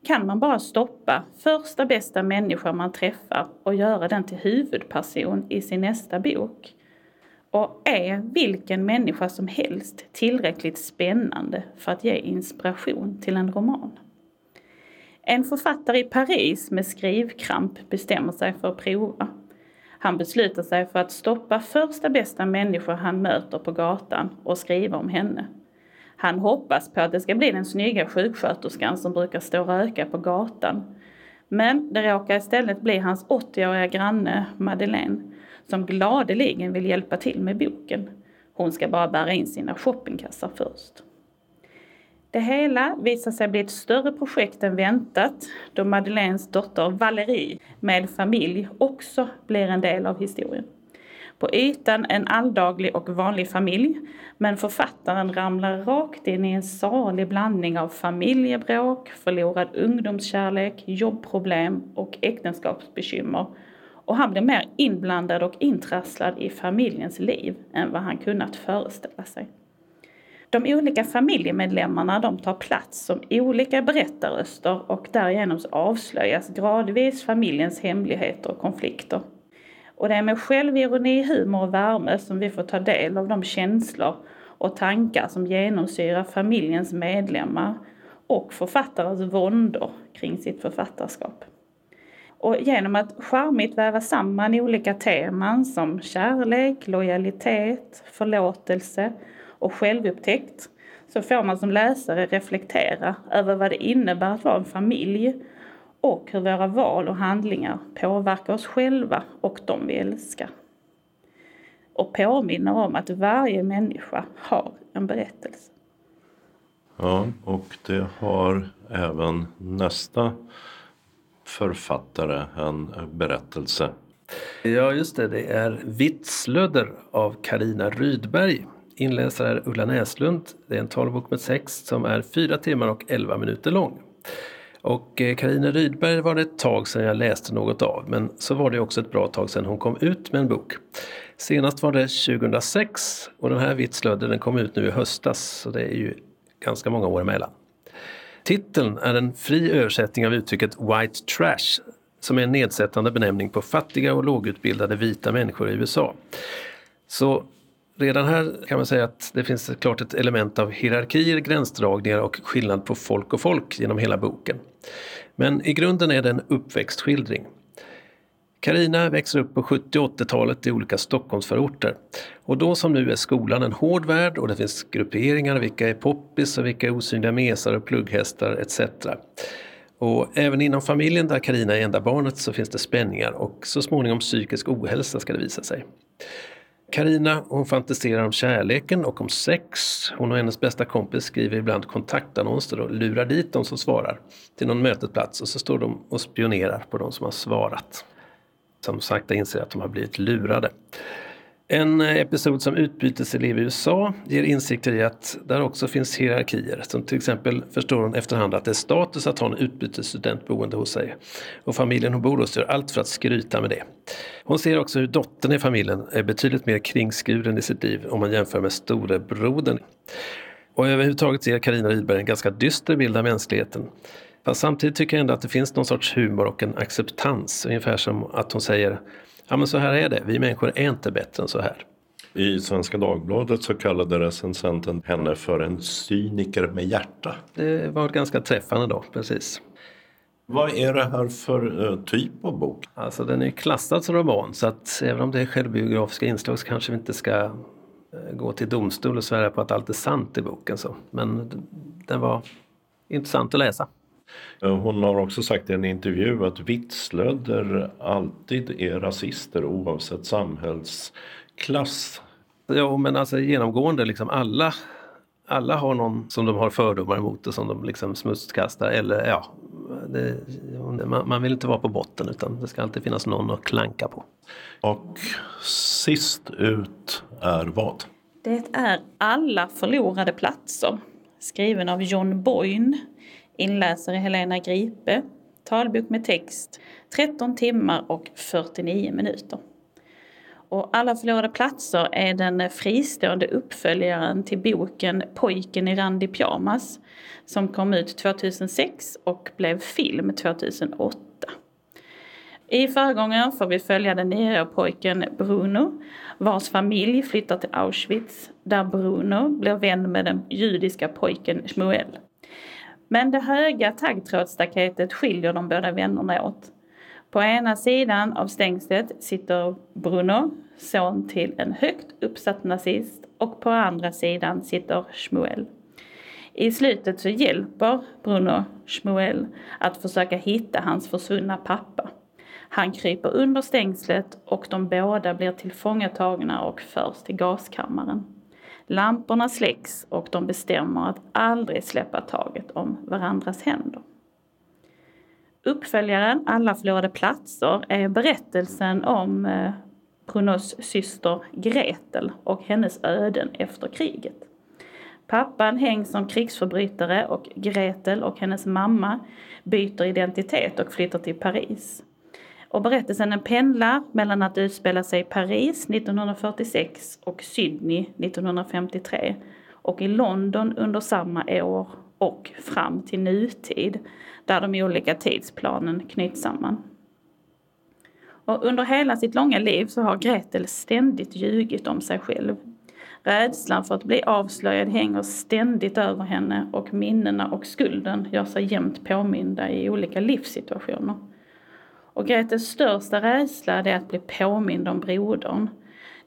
kan man bara stoppa första bästa människa man träffar och göra den till huvudperson i sin nästa bok. Och är vilken människa som helst tillräckligt spännande för att ge inspiration till en roman? En författare i Paris med skrivkramp bestämmer sig för att prova. Han beslutar sig för att stoppa första bästa människa han möter på gatan och skriva om henne. Han hoppas på att det ska bli den snygga sjuksköterskan som brukar stå och röka på gatan. Men det råkar istället bli hans åttioåriga granne Madeleine som gladeligen vill hjälpa till med boken. Hon ska bara bära in sina shoppingkassar först. Det hela visar sig bli ett större projekt än väntat då Madeleines dotter Valerie med familj också blir en del av historien. På ytan en alldaglig och vanlig familj, men författaren ramlar rakt in i en salig blandning av familjebråk, förlorad ungdomskärlek, jobbproblem och äktenskapsbekymmer. Och han blir mer inblandad och intrasslad i familjens liv än vad han kunnat föreställa sig. De olika familjemedlemmarna de tar plats som olika berättarröster och därigenom avslöjas gradvis familjens hemligheter och konflikter. Och det är med självironi, humor och värme som vi får ta del av de känslor och tankar som genomsyrar familjens medlemmar och författarens våndor kring sitt författarskap. Och genom att charmigt väva samman olika teman som kärlek, lojalitet, förlåtelse och självupptäckt så får man som läsare reflektera över vad det innebär att vara en familj och hur våra val och handlingar påverkar oss själva och de vi älskar. Och påminner om att varje människa har en berättelse. Ja, och det har även nästa författare en berättelse. Ja, just det. Det är Vitslöder av Karina Rydberg. Inläsare är Ulla Näslund. Det är en talbok med sex som är fyra timmar och elva minuter lång. Och Karina Rydberg var det ett tag sedan jag läste något av, men så var det också ett bra tag sedan hon kom ut med en bok. Senast var det tjugohundrasex och den här Vitslöder den kom ut nu i höstas, så det är ju ganska många år emellan. Titeln är en fri översättning av uttrycket white trash som är en nedsättande benämning på fattiga och lågutbildade vita människor i U S A. Så redan här kan man säga att det finns klart ett element av hierarkier, gränsdragningar och skillnad på folk och folk genom hela boken. Men i grunden är det en uppväxtskildring. Karina växer upp på sjuttio- och åttiotalet i olika Stockholmsförorter. Och då som nu är skolan en hård värld och det finns grupperingar, vilka är poppis och vilka är osynliga mesar och plugghästar et cetera. Och även inom familjen där Karina är enda barnet så finns det spänningar och så småningom psykisk ohälsa ska det visa sig. Karina, hon fantiserar om kärleken och om sex. Hon och hennes bästa kompis skriver ibland kontaktannonser och lurar dit de som svarar till någon mötesplats och så står de och spionerar på de som har svarat. Som sagt inser att de har blivit lurade. En episod som utbyteselev i U S A ger insikter i att där också finns hierarkier. Som till exempel förstår hon efterhand att det är status att ha en utbytesstudent boende hos sig. Och familjen hon bor hos gör allt för att skryta med det. Hon ser också hur dottern i familjen är betydligt mer kringskuren i sitt liv om man jämför med storebrodern. Och överhuvudtaget ser Karina Rydberg en ganska dyster bild av mänskligheten. Fast samtidigt tycker jag ändå att det finns någon sorts humor och en acceptans. Ungefär som att hon säger, ja men så här är det, vi människor är inte bättre än så här. I Svenska Dagbladet så kallade recensenten henne för en cyniker med hjärta. Det var ganska träffande då, precis. Vad är det här för uh, typ av bok? Alltså den är klassad som roman, så att även om det är självbiografiska inslag så kanske vi inte ska uh, gå till domstol och svära på att allt är sant i boken. Så. Men d- den var intressant att läsa. Hon har också sagt i en intervju att vitslöder alltid är rasister oavsett samhällsklass. Ja, men alltså genomgående liksom alla, alla har någon som de har fördomar emot och som de liksom smutskastar. Eller ja, det, man, man vill inte vara på botten utan det ska alltid finnas någon att klanka på. Och sist ut är vad? Det är Alla förlorade platser, skriven av John Boyne. Inläsare Helena Gripe, talbok med text, tretton timmar och fyrtionio minuter. Och Alla förlorade platser är den fristående uppföljaren till boken Pojken i randig pyjamas som kom ut tjugohundrasex och blev film tjugohundraåtta. I förgången får vi följa den nioårige pojken Bruno vars familj flyttar till Auschwitz där Bruno blir vän med den judiska pojken Shmuel. Men det höga taggtrådsstaketet skiljer de båda vännerna åt. På ena sidan av stängslet sitter Bruno, son till en högt uppsatt nazist, och på andra sidan sitter Shmuel. I slutet så hjälper Bruno Shmuel att försöka hitta hans försvunna pappa. Han kryper under stängslet och de båda blir tillfångatagna och förs till gaskammaren. Lamporna släcks och de bestämmer att aldrig släppa taget om varandras händer. Uppföljaren Alla förlorade platser är berättelsen om Brunos syster Gretel och hennes öden efter kriget. Pappan hängs som krigsförbrytare och Gretel och hennes mamma byter identitet och flyttar till Paris. Och berättelsen pendlar mellan att utspela sig i Paris nittonhundrafyrtiosex och Sydney nittonhundrafemtiotre och i London under samma år och fram till nutid där de olika tidsplanen knyts samman. Och under hela sitt långa liv så har Gretel ständigt ljugit om sig själv. Rädslan för att bli avslöjad hänger ständigt över henne och minnena och skulden gör sig jämt påminda i olika livssituationer. Och Gretels största rädsla är att bli påmind om brodern.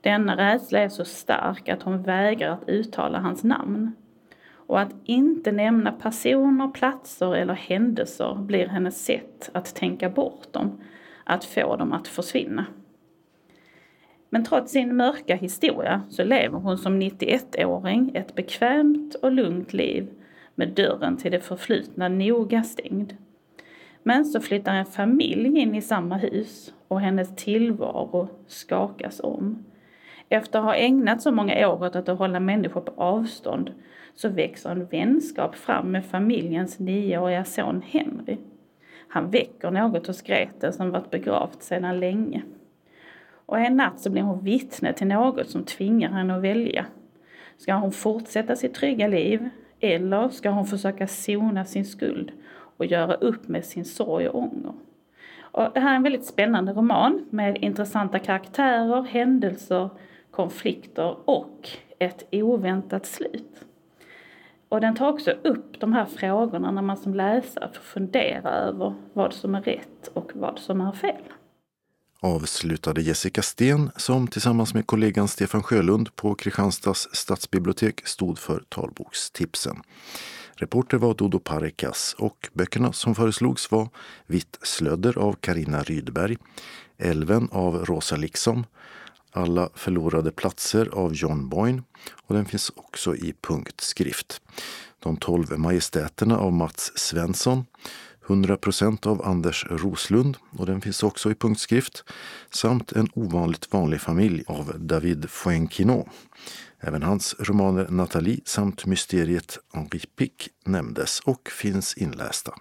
Denna rädsla är så stark att hon vägrar att uttala hans namn. Och att inte nämna personer, platser eller händelser blir hennes sätt att tänka bort dem. Att få dem att försvinna. Men trots sin mörka historia så lever hon som nittioettåring ett bekvämt och lugnt liv med dörren till det förflutna noga stängd. Men så flyttar en familj in i samma hus och hennes tillvaro skakas om. Efter att ha ägnat så många år åt att hålla människor på avstånd så växer en vänskap fram med familjens nioåriga son Henry. Han väcker något hos Grete som varit begravt sedan länge. Och en natt så blir hon vittne till något som tvingar henne att välja. Ska hon fortsätta sitt trygga liv eller ska hon försöka sona sin skuld och göra upp med sin sorg och ånger? Och det här är en väldigt spännande roman med intressanta karaktärer, händelser, konflikter och ett oväntat slut. Och den tar också upp de här frågorna när man som läsare får fundera över vad som är rätt och vad som är fel. Avslutade Jessica Sten som tillsammans med kollegan Stefan Sjölund på Kristianstads stadsbibliotek stod för talbokstipsen. Reporter var Dodo Parikas och böckerna som föreslogs var Vitt slöder av Karina Rydberg, Älven av Rosa Liksom, Alla förlorade platser av John Boyne och den finns också i punktskrift. De tolv majestäterna av Mats Svensson, hundra procent av Anders Roslund och den finns också i punktskrift samt En ovanligt vanlig familj av David Foenkinos. Även hans romaner Nathalie samt mysteriet Henri Pic nämndes och finns inlästa.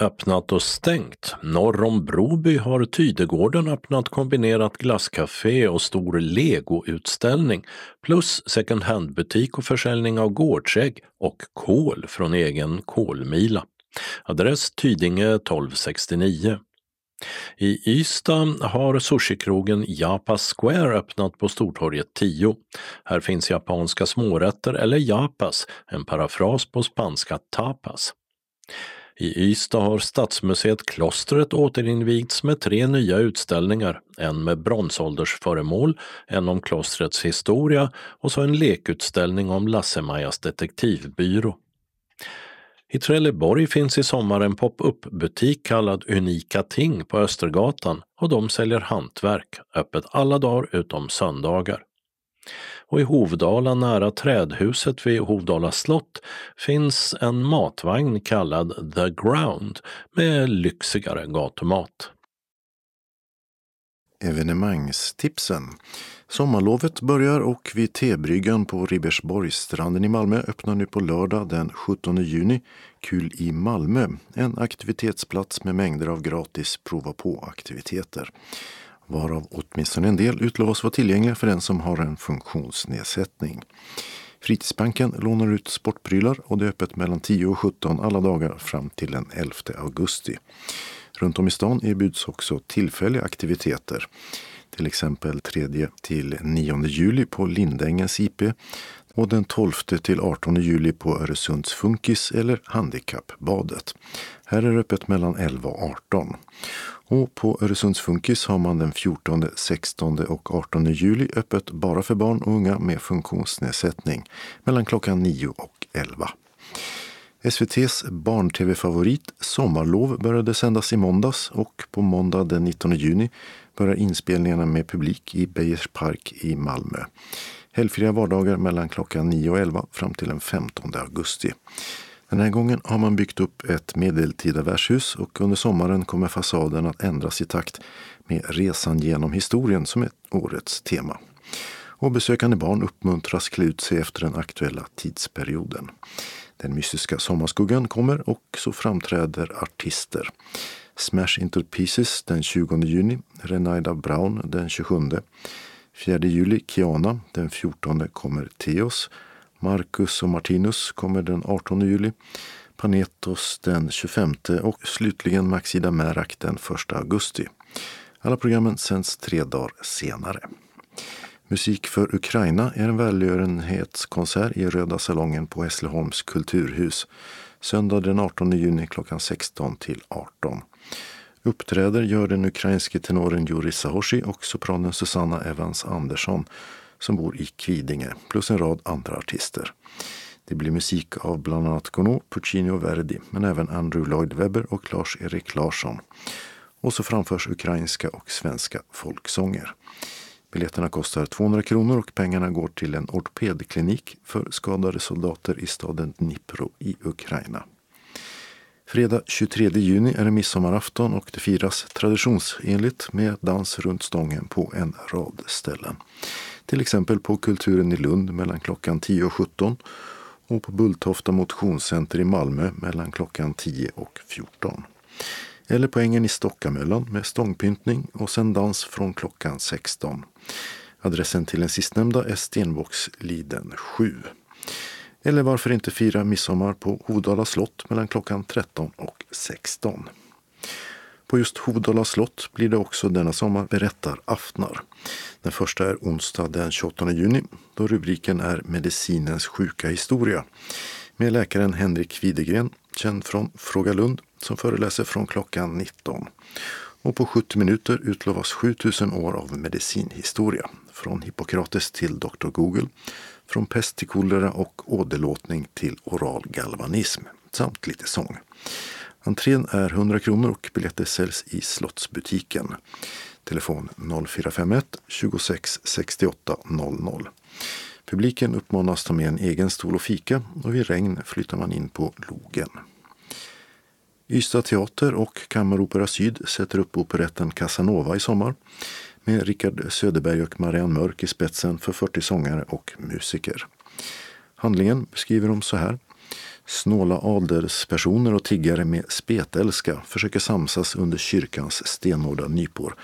Öppnat och stängt. Norr om Broby har Tydegården öppnat kombinerat glasscafé och stor Lego-utställning plus second hand-butik och försäljning av gårdsägg och kol från egen kolmila. Adress Tydinge tolv sextionio. I Ystad har sushikrogen Japas Square öppnat på Stortorget tio. Här finns japanska smårätter eller japas, en parafras på spanska tapas. I Ystad har Stadsmuseet Klostret återinvigts med tre nya utställningar. En med bronsåldersföremål, en om klostrets historia och så en lekutställning om Lasse-Majas detektivbyrå. I Trelleborg finns i sommar en pop-up-butik kallad Unika Ting på Östergatan och de säljer hantverk, öppet alla dagar utom söndagar. Och i Hovdala nära trädhuset vid Hovdala slott finns en matvagn kallad The Ground med lyxigare gatumat. Evenemangstipsen. Sommarlovet börjar och vid tebryggan på Ribersborgsstranden i Malmö öppnar nu på lördag den sjuttonde juni Kul i Malmö, en aktivitetsplats med mängder av gratis prova på aktiviteter. varav åtminstone en del utlovas vara tillgängliga för den som har en funktionsnedsättning. Fritidsbanken lånar ut sportprylar och det är öppet mellan tio och sjutton alla dagar fram till den elfte augusti. Runt om i stan erbjuds också tillfälliga aktiviteter. Till exempel tredje till nionde juli på Lindängens I P och den tolfte till artonde juli på Öresunds Funkis eller Handikappbadet. Här är det öppet mellan elva och arton. Och på Öresunds Funkis har man den fjortonde, sextonde och artonde juli öppet bara för barn och unga med funktionsnedsättning mellan klockan nio och elva. S V T:s barn-tv-favorit Sommarlov började sändas i måndags och på måndag den nittonde juni börjar inspelningarna med publik i Beijers park i Malmö. Helgfria vardagar mellan klockan nio och elva fram till den femtonde augusti. Den här gången har man byggt upp ett medeltida värdshus och under sommaren kommer fasaden att ändras i takt med resan genom historien som är årets tema. Och besökande barn uppmuntras klä ut sig efter den aktuella tidsperioden. Den mystiska sommarskuggan kommer och så framträder artister. Smash Into Pieces den tjugonde juni, Renaida Brown den tjugosjunde, fjärde juli Kiana, den fjortonde kommer Theos, Marcus och Martinus kommer den artonde juli, Panetos den tjugofemte och slutligen Maxida Märak den första augusti. Alla programmen sänds tre dagar senare. Musik för Ukraina är en välgörenhetskonsert i Röda salongen på Hässleholms kulturhus. Söndag den artonde juni klockan sexton till arton. Uppträder gör den ukrainske tenoren Yuri Sahoshi och sopranen Susanna Evans Andersson som bor i Kvidinge, plus en rad andra artister. Det blir musik av bland annat Gounod, Puccini och Verdi, men även Andrew Lloyd Webber och Lars-Erik Larsson. Och så framförs ukrainska och svenska folksånger. Biljetterna kostar tvåhundra kronor och pengarna går till en ortopedklinik för skadade soldater i staden Dnipro i Ukraina. Fredag tjugotredje juni är det midsommarafton och det firas traditionsenligt med dans runt stången på en rad ställen. Till exempel på Kulturen i Lund mellan klockan tio och sjutton och på Bulltofta motionscenter i Malmö mellan klockan tio och fjorton. Eller på Ängen i Stockamöllan med stångpyntning och sen dans från klockan sexton. Adressen till den sistnämnda är Stenboxliden sju. Eller varför inte fira midsommar på Hovdala slott mellan klockan tretton och sexton. På just Hovdala slott blir det också denna sommar berättaraftnar. Den första är onsdag den tjugoåttonde juni då rubriken är Medicinens sjuka historia. Med läkaren Henrik Widegren, känd från Fråga Lund, som föreläser från klockan nitton. Och på sjuttio minuter utlovas sjutusen år av medicinhistoria. Från Hippokrates till doktor Google, från pest till kolera och åderlåtning till oral galvanism, samt lite sång. Entrén är hundra kronor och biljetter säljs i Slottsbutiken. Telefon noll fyra fem ett tjugosex sextioåtta noll noll. Publiken uppmanas ta med en egen stol och fika och vid regn flyttar man in på logen. Ystad Teater och Kammaropera Syd sätter upp operetten Casanova i sommar med Rickard Söderberg och Marianne Mörk i spetsen för fyrtio sångare och musiker. Handlingen beskriver de så här. Snåla adelspersoner och tiggare med spetälska försöker samsas under kyrkans stenhårda nypor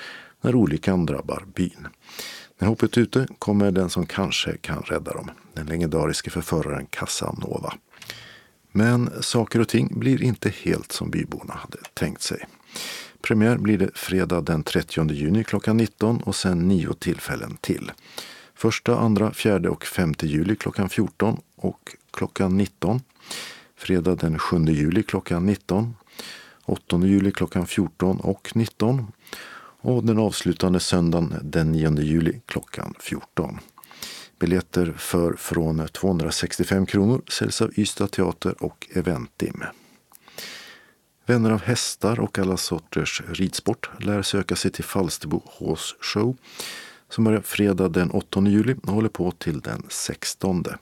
när olyckan drabbar byn. När hoppet ute kommer den som kanske kan rädda dem, den legendariske förföraren Casanova. Men saker och ting blir inte helt som byborna hade tänkt sig. Premiär blir det fredag den trettionde juni klockan nitton och sen nio tillfällen till. Första, andra, fjärde och femte juli klockan fjorton och klockan nitton. Fredag den sjunde juli klockan nitton. åttonde juli klockan fjorton och nitton. Och den avslutande söndagen den nionde juli klockan fjorton. Biljetter för från tvåhundrasextiofem kronor säljs av Ystad Teater och Eventim. Vänner av hästar och alla sorters ridsport lär söka sig till Falsterbo Horse Show som börjar fredag den åttonde juli och håller på till den sextonde.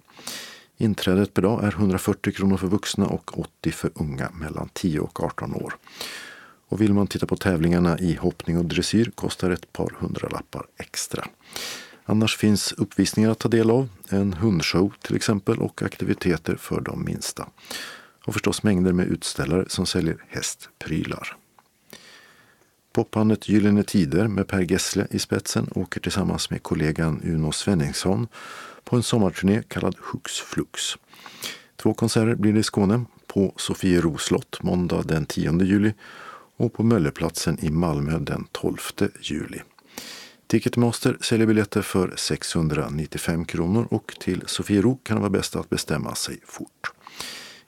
Inträdet per dag är hundrafyrtio kronor för vuxna och åttio för unga mellan tio och arton år. Och vill man titta på tävlingarna i hoppning och dressyr kostar ett par hundralappar extra. Annars finns uppvisningar att ta del av, en hundshow till exempel och aktiviteter för de minsta. Och förstås mängder med utställare som säljer hästprylar. Popbandet Gyllene Tider med Per Gessle i spetsen åker tillsammans med kollegan Uno Svenningsson på en sommarturné kallad Hux Flux. Två konserter blir det i Skåne, på Sofiero slott måndag den tionde juli och på Mölleplatsen i Malmö den tolfte juli. Ticketmaster säljer biljetter för sexhundranittiofem kronor och till Sofiero kan det vara bäst att bestämma sig fort.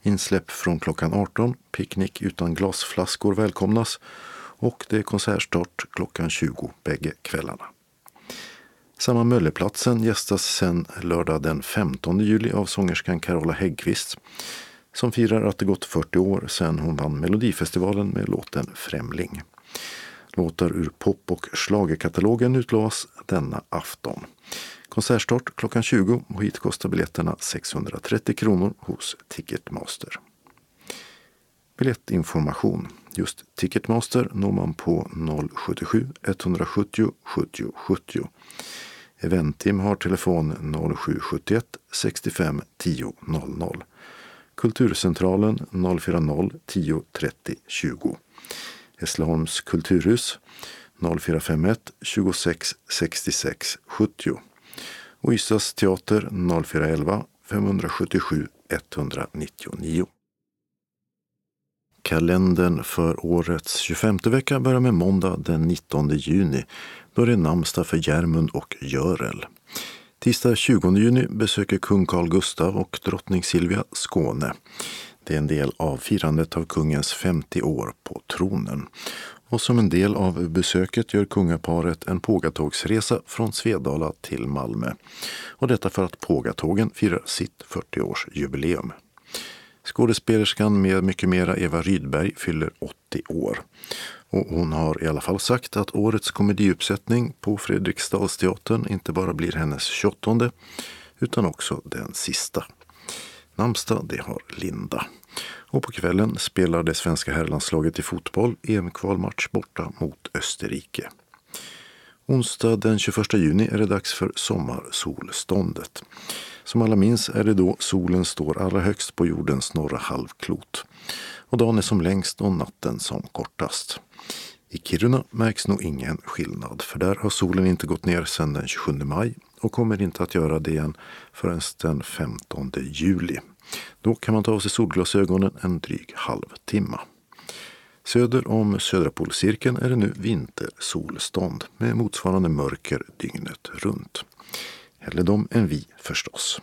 Insläpp från klockan arton, picknick utan glasflaskor välkomnas och det är konsertstart klockan tjugo bägge kvällarna. Samma Mölleplatsen gästas sen lördag den femtonde juli av sångerskan Carola Häggqvist som firar att det gått fyrtio år sedan hon vann Melodifestivalen med låten Främling. Låtar ur pop- och schlagerkatalogen utlovas denna afton. Konsertstart klockan tjugo och hit kostar biljetterna sexhundratrettio kronor hos Ticketmaster. Biljettinformation. Just Ticketmaster når man på noll sju sju ett sju noll sju noll sju noll. Eventim har telefon noll sju sju ett sextiofem tio noll noll. Kulturcentralen noll fyra noll tio trettio tjugo. Hässleholms kulturhus noll fyra fem ett tjugosex sextiosex sjuttio och Ystads teater noll fyra ett ett fem sju sju ett nio nio. Kalendern för årets tjugofemte vecka börjar med måndag den nittonde juni då det är namnsdag för Järmund och Görel. Tisdag tjugonde juni besöker kung Carl Gustav och drottning Silvia Skåne. Det är en del av firandet av kungens femtio år på tronen. Och som en del av besöket gör kungaparet en pågatågsresa från Svedala till Malmö. Och detta för att pågatågen firar sitt fyrtio-årsjubileum. Skådespelerskan med mycket mera Eva Rydberg fyller åttio år. Och hon har i alla fall sagt att årets komediuppsättning på Fredriksdalsteatern inte bara blir hennes tjugoåttonde utan också den sista. Namnsdag det har Linda. Och på kvällen spelar det svenska herrlandslaget i fotboll E M-kvalmatch borta mot Österrike. Onsdag den tjugoförsta juni är det dags för sommarsolståndet. Som alla minns är det då solen står allra högst på jordens norra halvklot. Och dagen är som längst och natten som kortast. I Kiruna märks nog ingen skillnad för där har solen inte gått ner sedan den tjugosjunde maj och kommer inte att göra det igen förrän den femtonde juli. Då kan man ta av sig solglasögonen en dryg halvtimme. Söder om södra polcirkeln är det nu vintersolstånd med motsvarande mörker dygnet runt. Hellre dem än vi förstås.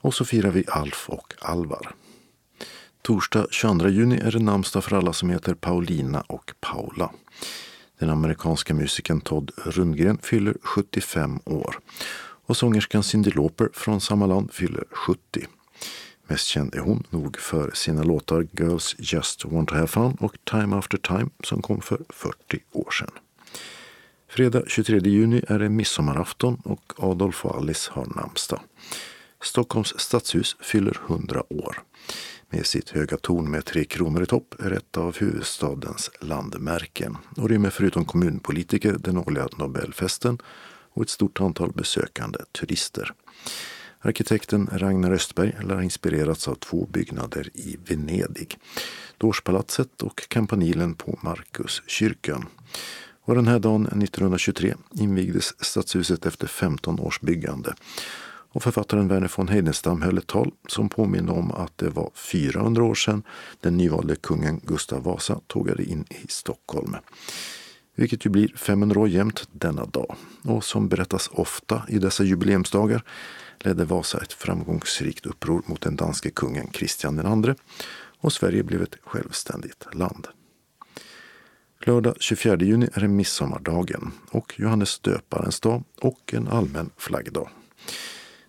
Och så firar vi Alf och Alvar. Torsdag tjugoandra juni är det namnsdag för alla som heter Paulina och Paula. Den amerikanska musikern Todd Rundgren fyller sjuttiofem år. Och sångerskan Cyndi Lauper från samma land fyller sjuttio. Mest känd är hon nog för sina låtar Girls Just Want to Have Fun och Time After Time som kom för fyrtio år sedan. Fredag tjugotredje juni är det midsommarafton och Adolf och Alice har namnsdag. Stockholms stadshus fyller hundra år. Med sitt höga torn med tre kronor i topp är ett av huvudstadens landmärken. Och det är förutom kommunpolitiker den årliga Nobelfesten och ett stort antal besökande turister. Arkitekten Ragnar Östberg lär inspirerats av två byggnader i Venedig. Dorspalatset och kampanilen på Markuskyrkan. Och den här dagen nittonhundratjugotre invigdes stadshuset efter femton års byggande. Och författaren Werner von Heidenstam höll ett tal som påminner om att det var fyrahundra år sedan den nyvalde kungen Gustav Vasa tågade in i Stockholm. Vilket ju blir femhundra år jämt denna dag. Och som berättas ofta i dessa jubileumsdagar ledde Vasa ett framgångsrikt uppror mot den danske kungen Kristian den andre och Sverige blev ett självständigt land. Lördag tjugofjärde juni är det midsommardagen och Johannes döparens dag och en allmän flaggdag.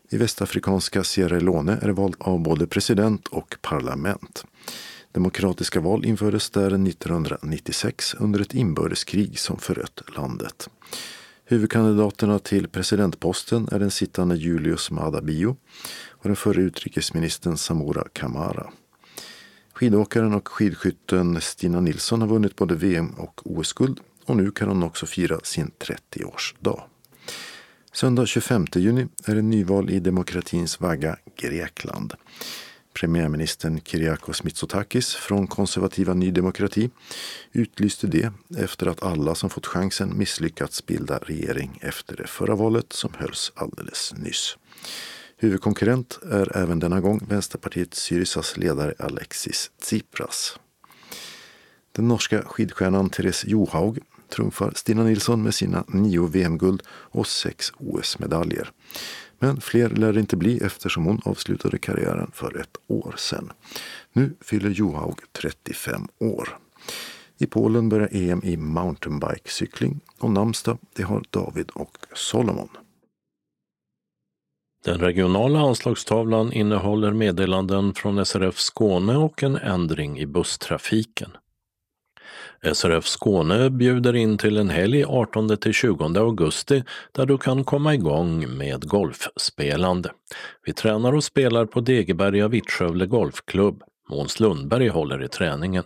I västafrikanska Sierra Leone är det val av både president och parlament. Demokratiska val infördes där nittonhundranittiosex under ett inbördeskrig som förött landet. Huvudkandidaterna till presidentposten är den sittande Julius Maada Bio och den förre utrikesministern Samora Kamara. Skidåkaren och skidskytten Stina Nilsson har vunnit både V M och O S-guld och nu kan hon också fira sin trettioårsdag. Söndag tjugofemte juni är det nyval i demokratins vagga Grekland. premiärministern Kyriakos Mitsotakis från konservativa Ny Demokrati utlyste det efter att alla som fått chansen misslyckats bilda regering efter det förra valet som hölls alldeles nyss. Huvudkonkurrent är även denna gång Vänsterpartiet Syrizas ledare Alexis Tsipras. Den norska skidstjärnan Therese Johaug trumfar Stina Nilsson med sina nio V M-guld och sex O S-medaljer. Men fler lär det inte bli eftersom hon avslutade karriären för ett år sedan. Nu fyller Johaug trettiofem år. I Polen börjar E M i mountainbikecykling och namnsdag det har David och Solomon. Den regionala anslagstavlan innehåller meddelanden från S R F Skåne och en ändring i busstrafiken. S R F Skåne bjuder in till en helg artonde till tjugonde augusti där du kan komma igång med golfspelande. Vi tränar och spelar på Degeberga Vittskövle golfklubb. Måns Lundberg håller i träningen.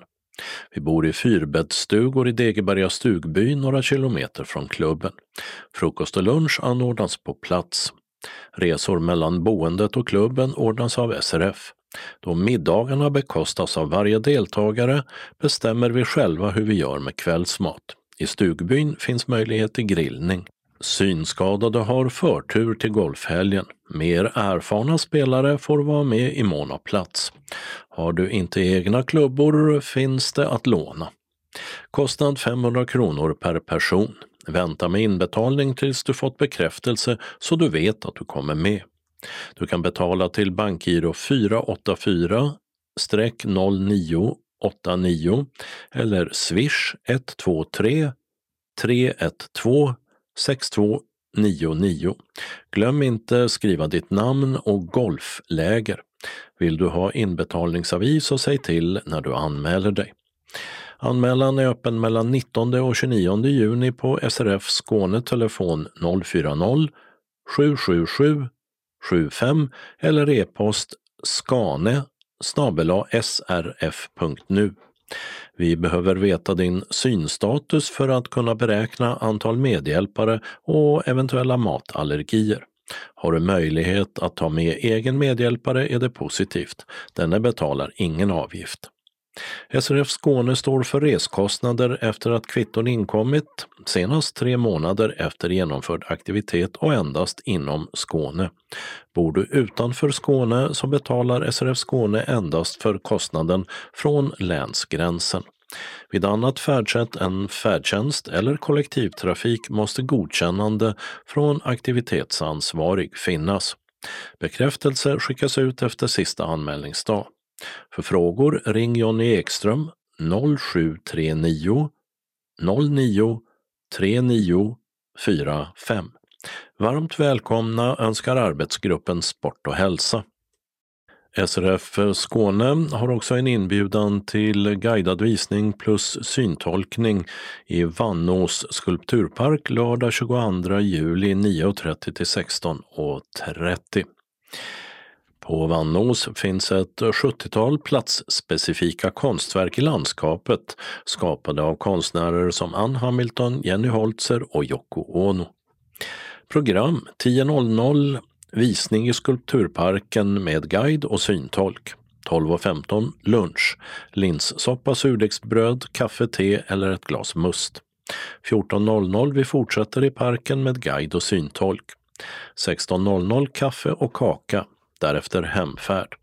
Vi bor i fyrbäddsstugor i Degeberga stugby några kilometer från klubben. Frukost och lunch anordnas på plats. Resor mellan boendet och klubben ordnas av S R F. Då middagarna bekostas av varje deltagare bestämmer vi själva hur vi gör med kvällsmat. I stugbyn finns möjlighet till grillning. Synskadade har förtur till golfhelgen. Mer erfarna spelare får vara med i mån av plats. Har du inte egna klubbor finns det att låna. Kostnad femhundra kronor per person. Vänta med inbetalning tills du fått bekräftelse så du vet att du kommer med. Du kan betala till bankgiro fyra åtta fyra noll nio åtta nio eller swish ett två tre tre ett två sex två nio nio. Glöm inte skriva ditt namn och golfläger. Vill du ha inbetalningsavi så säg till när du anmäler dig. Anmälan är öppen mellan nittonde och tjugonionde juni på S R F Skåne telefon noll fyra noll sju sju sju sju fem eller e-post skane snabel-a s r f punkt nu. Vi behöver veta din synstatus för att kunna beräkna antal medhjälpare och eventuella matallergier. Har du möjlighet att ta med egen medhjälpare är det positivt. Denne betalar ingen avgift. S R F Skåne står för reskostnader efter att kvitton inkommit senast tre månader efter genomförd aktivitet och endast inom Skåne. Bor du utanför Skåne så betalar S R F Skåne endast för kostnaden från länsgränsen. Vid annat färdsätt än färdtjänst eller kollektivtrafik måste godkännande från aktivitetsansvarig finnas. Bekräftelse skickas ut efter sista anmälningsdag. För frågor ring Jonny Ekström noll sju tre nio noll nio tre nio fyra fem. Varmt välkomna önskar arbetsgruppen Sport och hälsa. S R F Skåne har också en inbjudan till guidad visning plus syntolkning i Vannås skulpturpark lördag tjugoandra juli nio och trettio till sexton och trettio. På Vannås finns ett sjuttiotal platsspecifika konstverk i landskapet skapade av konstnärer som Ann Hamilton, Jenny Holzer och Yoko Ono. Program tio visning i skulpturparken med guide och syntolk. tolv och femton lunch, linssoppa, surdegsbröd, kaffe, te eller ett glas must. fjorton vi fortsätter i parken med guide och syntolk. sexton kaffe och kaka. Därefter hemfärd.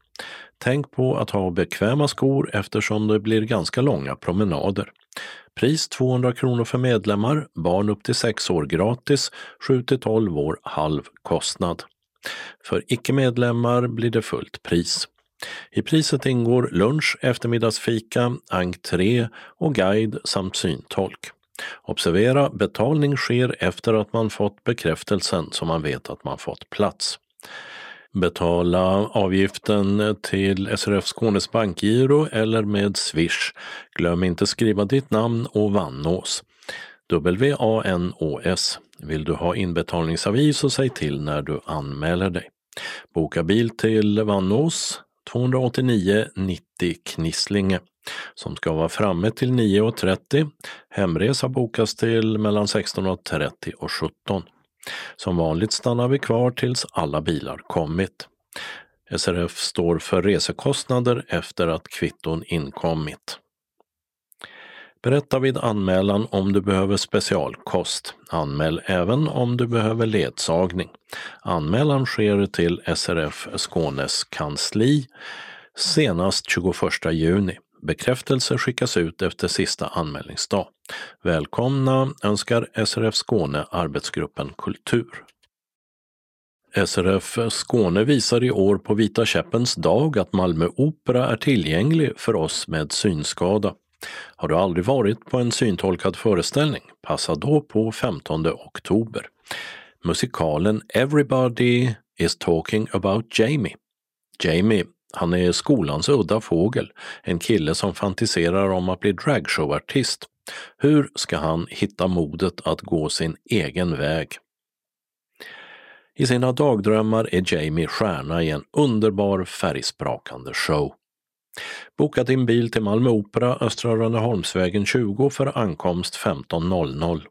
Tänk på att ha bekväma skor eftersom det blir ganska långa promenader. Pris tvåhundra kronor för medlemmar, barn upp till sex år gratis, sju till tolv år halv kostnad. För icke-medlemmar blir det fullt pris. I priset ingår lunch, eftermiddagsfika, entré och guide samt syntolk. Observera, betalning sker efter att man fått bekräftelsen så man vet att man fått plats. Betala avgiften till S R F Skånes bankgiro eller med Swish. Glöm inte skriva ditt namn och Vannås. W A N O S. Vill du ha inbetalningsavi så säg till när du anmäler dig. Boka bil till Vannås tvåhundraåttionio nittio Knisslinge som ska vara framme till nio och trettio. Hemresa bokas till mellan sexton och trettio och sjutton. Som vanligt stannar vi kvar tills alla bilar kommit. S R F står för resekostnader efter att kvitton inkommit. Berätta vid anmälan om du behöver specialkost. Anmäl även om du behöver ledsagning. Anmälan sker till S R F Skånes kansli senast tjugoförsta juni. Bekräftelse skickas ut efter sista anmälningsdag. Välkomna önskar S R F Skåne arbetsgruppen Kultur. S R F Skåne visar i år på Vita käppens dag att Malmö Opera är tillgänglig för oss med synskada. Har du aldrig varit på en syntolkad föreställning? Passa då på femtonde oktober. Musikalen Everybody is talking about Jamie. Jamie, han är skolans udda fågel, en kille som fantiserar om att bli dragshowartist. Hur ska han hitta modet att gå sin egen väg? I sina dagdrömmar är Jamie stjärna i en underbar färgsprakande show. Boka din bil till Malmö Opera, Östra Rönneholmsvägen tjugo för ankomst femton noll noll.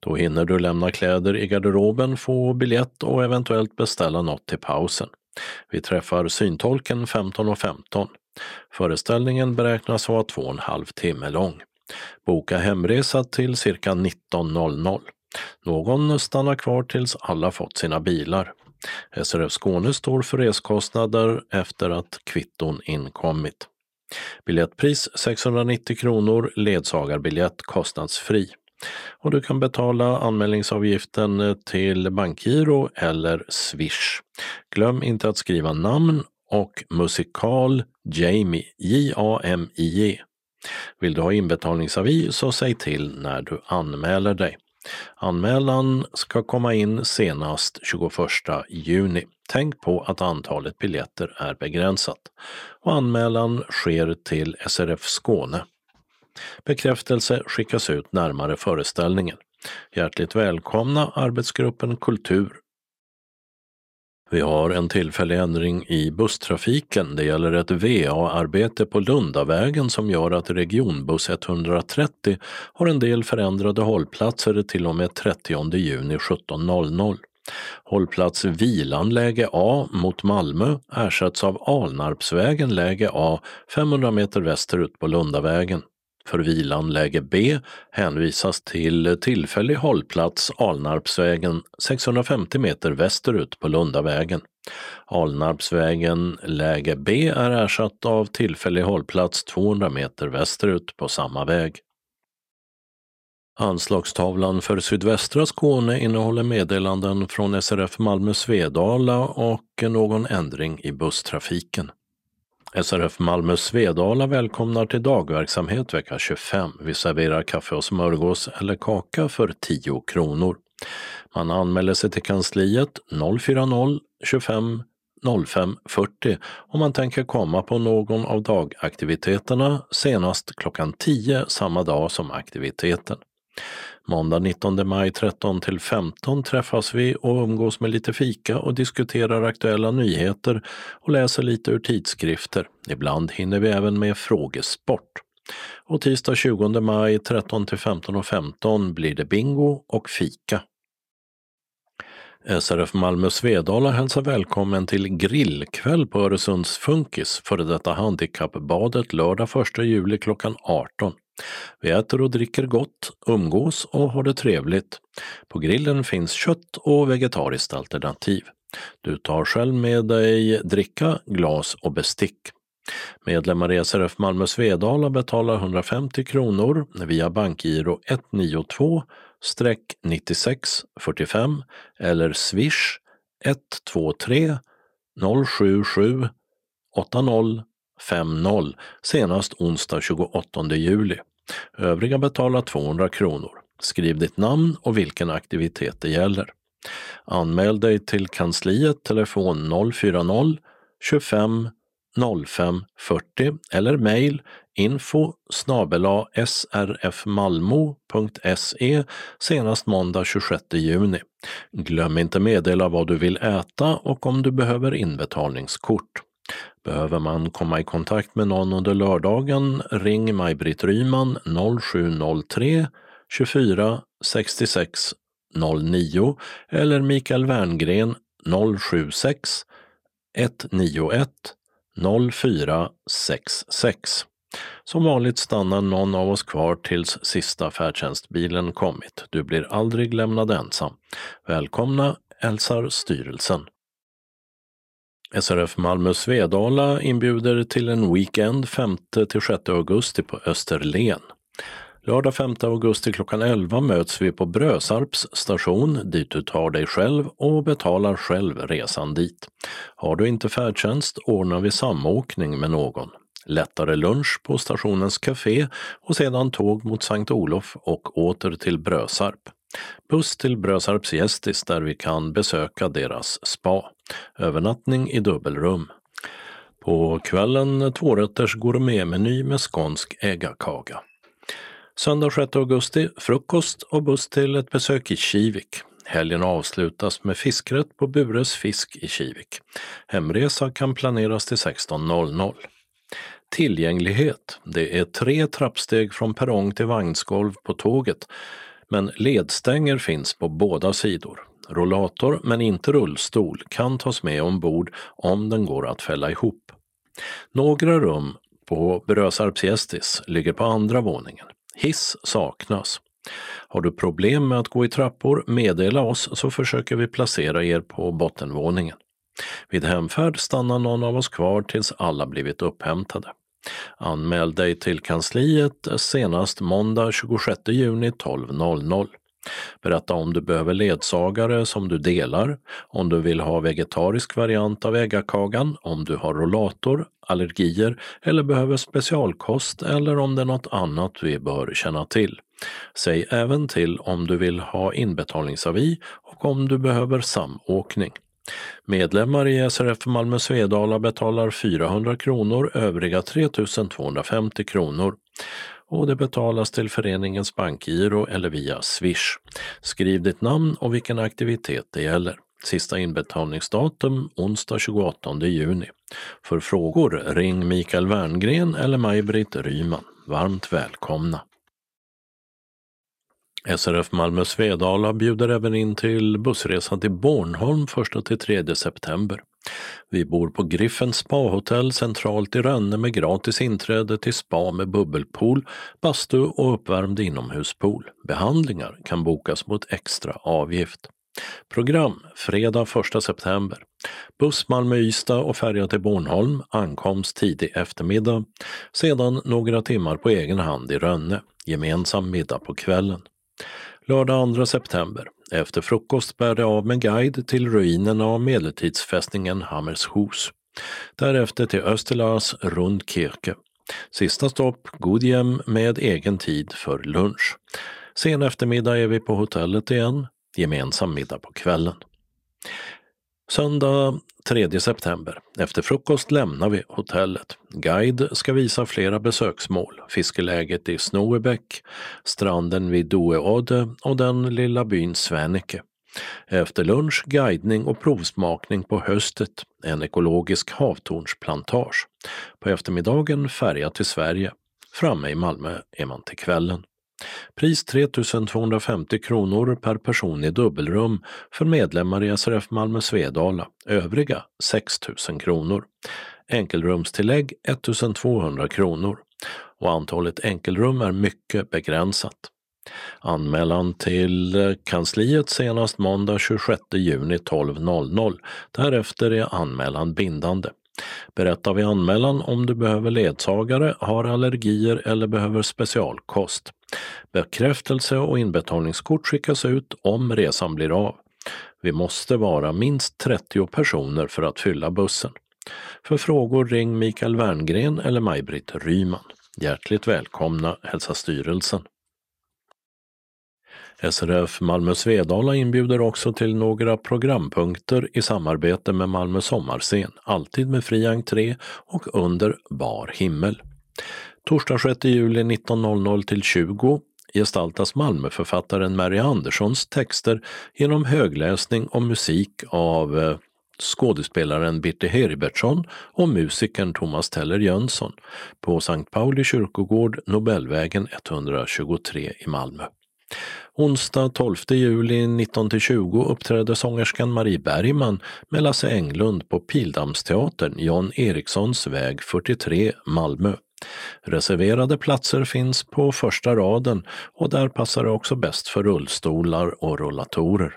Då hinner du lämna kläder i garderoben, få biljett och eventuellt beställa något till pausen. Vi träffar syntolken femton och femton. Föreställningen beräknas vara två och en halv timme lång. Boka hemresa till cirka nitton noll noll. Någon stannar kvar tills alla fått sina bilar. S R F Skåne står för reskostnader efter att kvitton inkommit. Biljettpris sexhundranittio kronor, ledsagarbiljett kostnadsfri. Och du kan betala anmälningsavgiften till bankgiro eller Swish. Glöm inte att skriva namn och musikal Jamie, J A M I E. Vill du ha inbetalningsavi så säg till när du anmäler dig. Anmälan ska komma in senast tjugoförsta juni. Tänk på att antalet biljetter är begränsat. Och anmälan sker till S R F Skåne. Bekräftelse skickas ut närmare föreställningen. Hjärtligt välkomna arbetsgruppen Kultur. Vi har en tillfällig ändring i busstrafiken. Det gäller ett V A-arbete på Lundavägen som gör att regionbuss etthundratrettio har en del förändrade hållplatser till och med trettionde juni sjutton noll noll. Hållplats Vilan läge A mot Malmö ersätts av Alnarpsvägen läge A femhundra meter västerut på Lundavägen. För Vilan läge B hänvisas till tillfällig hållplats Alnarpsvägen sexhundrafemtio meter västerut på Lundavägen. Alnarpsvägen läge B är ersatt av tillfällig hållplats tvåhundra meter västerut på samma väg. Anslagstavlan för sydvästra Skåne innehåller meddelanden från S R F Malmö Svedala och någon ändring i busstrafiken. S R F Malmö Svedala välkomnar till dagverksamhet vecka tjugofem. Vi serverar kaffe och smörgås eller kaka för tio kronor. Man anmäler sig till kansliet noll fyrtio tjugofem noll fem fyrtio om man tänker komma på någon av dagaktiviteterna senast klockan tio samma dag som aktiviteten. Måndag nittonde maj tretton till femton träffas vi och umgås med lite fika och diskuterar aktuella nyheter och läser lite ur tidskrifter. Ibland hinner vi även med frågesport. Och tisdag tjugonde maj tretton till femton och femton blir det bingo och fika. S R F Malmö Svedala hälsar välkommen till grillkväll på Öresunds Funkis, före detta handikappbadet, lördag första juli klockan arton. Vi äter och dricker gott, umgås och har det trevligt. På grillen finns kött och vegetariskt alternativ. Du tar själv med dig dricka, glas och bestick. Medlemmar i S R F Malmö Svedala betalar etthundrafemtio kronor via bankgiro ett nio två nio sex fyra fem eller Swish ett två tre noll sju sju åtta noll fem noll senast onsdag tjugoåttonde juli. Övriga betalar tvåhundra kronor. Skriv ditt namn och vilken aktivitet det gäller. Anmäl dig till kansliet telefon noll fyrtio tjugofem noll fem fyrtio eller mejl info snabel-a s r f malmo punkt se senast måndag tjugosjätte juni. Glöm inte meddela vad du vill äta och om du behöver inbetalningskort. Behöver man komma i kontakt med någon under lördagen, ring Maj-Britt Ryman noll sju noll tre tjugofyra sextiosex noll nio eller Mikael Värngren 076 ett nio ett noll fyra sex sex. Som vanligt stannar någon av oss kvar tills sista färdtjänstbilen kommit. Du blir aldrig lämnad ensam. Välkomna, hälsar styrelsen. S R F Malmö Svedala inbjuder till en weekend femte till sjätte augusti på Österlen. Lördag femte augusti klockan elva möts vi på Brösarps station dit du tar dig själv och betalar själv resan dit. Har du inte färdtjänst ordnar vi samåkning med någon. Lättare lunch på stationens café och sedan tåg mot Sankt Olof och åter till Brösarp. Buss till Brösarps gästis där vi kan besöka deras spa. Övernattning i dubbelrum. På kvällen tvårätters gourmetmeny med skånsk äggakaga. Söndag sjätte augusti, frukost och buss till ett besök i Kivik. Helgen avslutas med fiskrätt på Bures fisk i Kivik. Hemresa kan planeras till sexton noll noll. Tillgänglighet. Det är tre trappsteg från perrong till vagnsgolv på tåget, men ledstänger finns på båda sidor. Rollator, men inte rullstol, kan tas med ombord om den går att fälla ihop. Några rum på Brösarps gästis ligger på andra våningen. Hiss saknas. Har du problem med att gå i trappor, meddela oss så försöker vi placera er på bottenvåningen. Vid hemfärd stannar någon av oss kvar tills alla blivit upphämtade. Anmäl dig till kansliet senast måndag tjugosjätte juni tolv noll noll. Berätta om du behöver ledsagare som du delar, om du vill ha vegetarisk variant av äggakagan, om du har rollator, allergier eller behöver specialkost eller om det är något annat vi bör känna till. Säg även till om du vill ha inbetalningsavi och om du behöver samåkning. Medlemmar i S R F Malmö Svedala betalar fyrahundra kronor, övriga tre tusen tvåhundrafemtio kronor. Och det betalas till föreningens bankgiro eller via Swish. Skriv ditt namn och vilken aktivitet det gäller. Sista inbetalningsdatum onsdag tjugoåttonde juni. För frågor ring Mikael Värngren eller Maj-Britt Ryman. Varmt välkomna! S R F Malmö Svedala bjuder även in till bussresan till Bornholm första till tredje september. Vi bor på Griffens spa-hotell centralt i Rönne med gratis inträde till spa med bubbelpool, bastu och uppvärmd inomhuspool. Behandlingar kan bokas mot extra avgift. Program fredag första september. Buss Malmö Ystad och färja till Bornholm, ankomst tidig eftermiddag. Sedan några timmar på egen hand i Rönne. Gemensam middag på kvällen. Lördag andra september. Efter frukost bär det av med guide till ruinerna av medeltidsfästningen Hammershus. Därefter till Österlars Rundkirke. Sista stopp Godhem med egen tid för lunch. Sen eftermiddag är vi på hotellet igen. Gemensam middag på kvällen. Söndag tredje september. Efter frukost lämnar vi hotellet. Guide ska visa flera besöksmål. Fiskeläget i Snoebäck, stranden vid Doeodde och den lilla byn Svenike. Efter lunch, guidning och provsmakning på höstet. En ekologisk havtornsplantage. På eftermiddagen färja till Sverige. Framme i Malmö är man till kvällen. Pris tre tusen tvåhundrafemtio kronor per person i dubbelrum för medlemmar i S R F Malmö Svedala, övriga sex tusen kronor. Enkelrumstillägg ettusentvåhundra kronor och antalet enkelrum är mycket begränsat. Anmälan till kansliet senast måndag tjugosjätte juni tolv noll noll, därefter är anmälan bindande. Berätta vid anmälan om du behöver ledsagare, har allergier eller behöver specialkost. Bekräftelse och inbetalningskort skickas ut om resan blir av. Vi måste vara minst trettio personer för att fylla bussen. För frågor ring Mikael Wärngren eller Maj-Britt Ryman. Hjärtligt välkomna, hälsar styrelsen. S R F Malmö Svedala inbjuder också till några programpunkter i samarbete med Malmö Sommarscen, alltid med fri entré och under bar himmel. Torsdag sjätte juli nitton noll noll till tjugo gestaltas Malmöförfattaren Mary Anderssons texter genom högläsning och musik av skådespelaren Birte Heribertsson och musikern Thomas Teller Jönsson på Sankt Pauli kyrkogård, Nobelvägen etthundratjugotre i Malmö. Onsdag tolfte juli nitton till tjugo uppträdde sångerskan Marie Bergman med Lasse Englund på Pildamsteatern, John Erikssons väg fyrtiotre, Malmö. Reserverade platser finns på första raden och där passar det också bäst för rullstolar och rullatorer.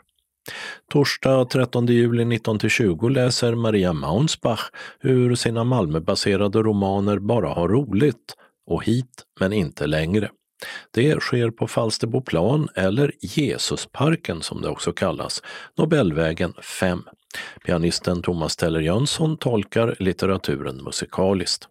Torsdag trettonde juli nitton till tjugo läser Maria Maunsbach ur sina Malmöbaserade romaner Bara ha roligt och Hit men inte längre. Det sker på Falsterboplan, eller Jesusparken som det också kallas, Nobelvägen fem. Pianisten Thomas Teller Jönsson tolkar litteraturen musikaliskt.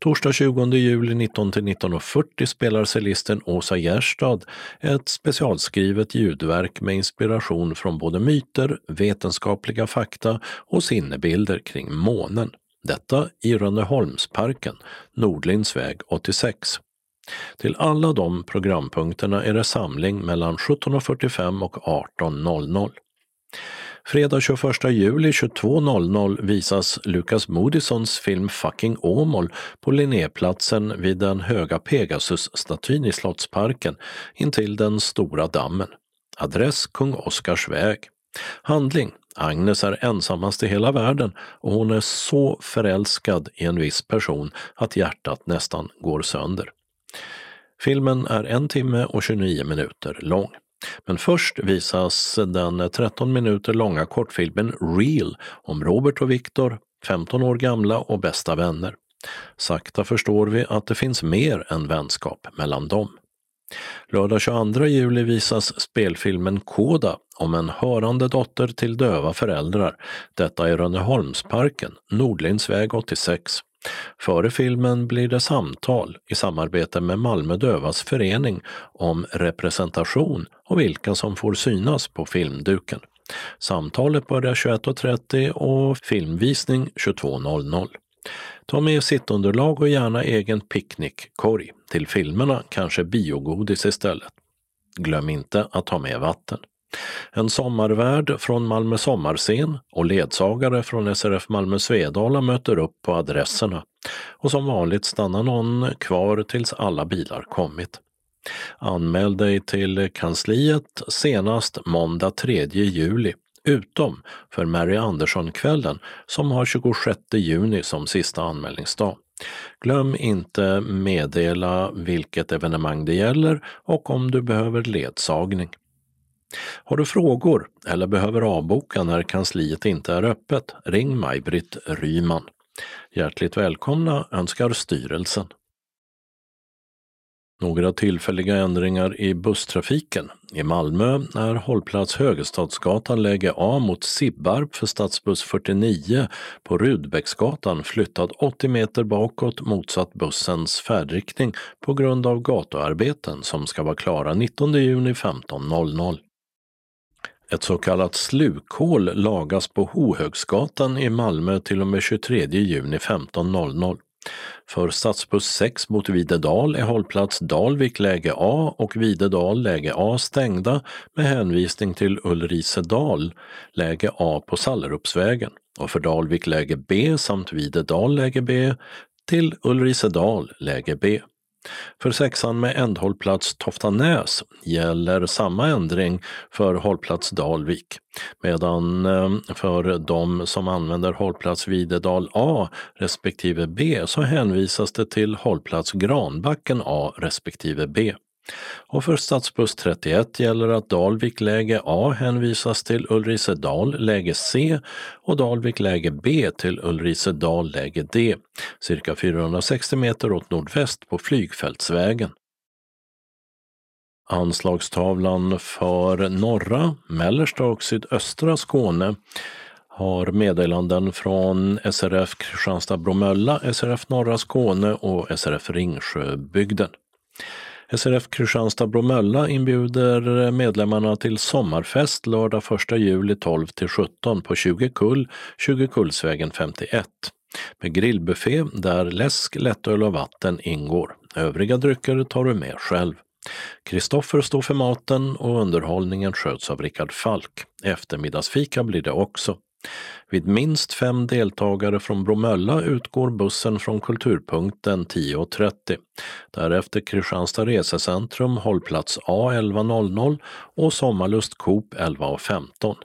Torsdag tjugonde juli nitton till nitton fyrtio spelar cellisten Åsa Gärstad ett specialskrivet ljudverk med inspiration från både myter, vetenskapliga fakta och sinnebilder kring månen. Detta i Rönneholmsparken, Nordlinsväg åttiosex. Till alla de programpunkterna är det samling mellan sjutton fyrtiofem och arton noll noll. Fredag tjugoförsta juli tjugotvå noll noll visas Lukas Moodysons film Fucking Åmål på Linnéplatsen vid den höga Pegasus-statyn i Slottsparken intill den stora dammen. Adress Kung Oscars väg. Handling: Agnes är ensammast i hela världen och hon är så förälskad i en viss person att hjärtat nästan går sönder. Filmen är en timme och tjugonio minuter lång. Men först visas den tretton minuter långa kortfilmen Real om Robert och Victor, femton år gamla och bästa vänner. Sakta förstår vi att det finns mer än vänskap mellan dem. Lördag tjugoandra juli visas spelfilmen Koda om en hörande dotter till döva föräldrar. Detta i Rönneholmsparken, Nordlinsväg åttiosex. Före filmen blir det samtal i samarbete med Malmö Dövas förening om representation och vilka som får synas på filmduken. Samtalet börjar tjugoett trettio och filmvisning tjugotvå noll noll. Ta med sittunderlag och gärna egen picknickkorg. Till filmerna kanske biogodis istället. Glöm inte att ta med vatten. En sommarvärd från Malmö sommarscen och ledsagare från S R F Malmö Svedala möter upp på adresserna och som vanligt stannar någon kvar tills alla bilar kommit. Anmäl dig till kansliet senast måndag tredje juli, utom för Mary Andersson-kvällen som har tjugosjätte juni som sista anmälningsdag. Glöm inte meddela vilket evenemang det gäller och om du behöver ledsagning. Har du frågor eller behöver avboka när kansliet inte är öppet, ring Maj-Britt Ryman. Hjärtligt välkomna önskar styrelsen. Några tillfälliga ändringar i busstrafiken. I Malmö är hållplats Högestadsgatan läge A mot Sibbarp för stadsbuss fyrtionio på Rudbäcksgatan flyttad åttio meter bakåt motsatt bussens färdriktning på grund av gatuarbeten som ska vara klara nittonde juni femton noll noll. Ett så kallat slukhål lagas på Hohögsgatan i Malmö till och med tjugotredje juni femton noll noll. För stadsbuss sex mot Videdal är hållplats Dalvik läge A och Videdal läge A stängda med hänvisning till Ulrisedal läge A på Sallerupsvägen och för Dalvik läge B samt Videdal läge B till Ulrisedal läge B. För sexan med ändhållplats Toftanäs gäller samma ändring för hållplats Dalvik, medan för de som använder hållplats Videdal A respektive B så hänvisas det till hållplats Granbacken A respektive B. Och för stadsbuss trettioett gäller att Dalvik läge A hänvisas till Ulrisedal läge C och Dalvik läge B till Ulrisedal läge D, cirka fyrahundrasextio meter åt nordväst på Flygfältsvägen. Anslagstavlan för norra, mellersta och sydöstra Skåne har meddelanden från S R F Kristianstad-Bromölla, S R F Norra Skåne och S R F Ringsjöbygden. S R F Kristianstad-Bromölla inbjuder medlemmarna till sommarfest lördag första juli tolv till sjutton på tjugo kull, tjugo kullsvägen femtioett. Med grillbuffé där läsk, lättöl och vatten ingår. Övriga drycker tar du med själv. Kristoffer står för maten och underhållningen sköts av Rickard Falk. Eftermiddagsfika blir det också. Vid minst fem deltagare från Bromölla utgår bussen från Kulturpunkten tio och trettio. Därefter Kristianstad Resecentrum hållplats A elva och Sommarlust Coop elva femton.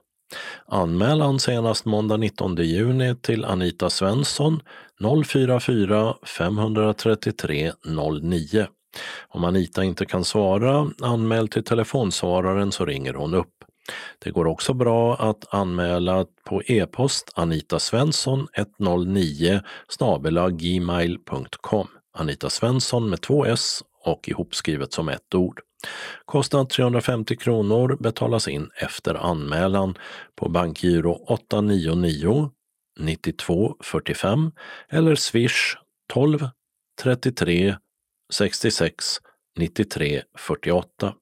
Anmälan senast måndag nittonde juni till Anita Svensson noll fyra fyra, fem tre tre, noll nio. Om Anita inte kan svara, anmäl till telefonsvararen så ringer hon upp. Det går också bra att anmäla på e-post anitasvensson ett noll nio snabel-a gmail punkt com. Anita Svensson med två s och ihopskrivet som ett ord. Kostnad trehundrafemtio kronor betalas in efter anmälan på bankgiro åtta nio nio, nio två fyra fem eller swish tolv, trettiotre, sextiosex, nittiotre, fyrtioåtta.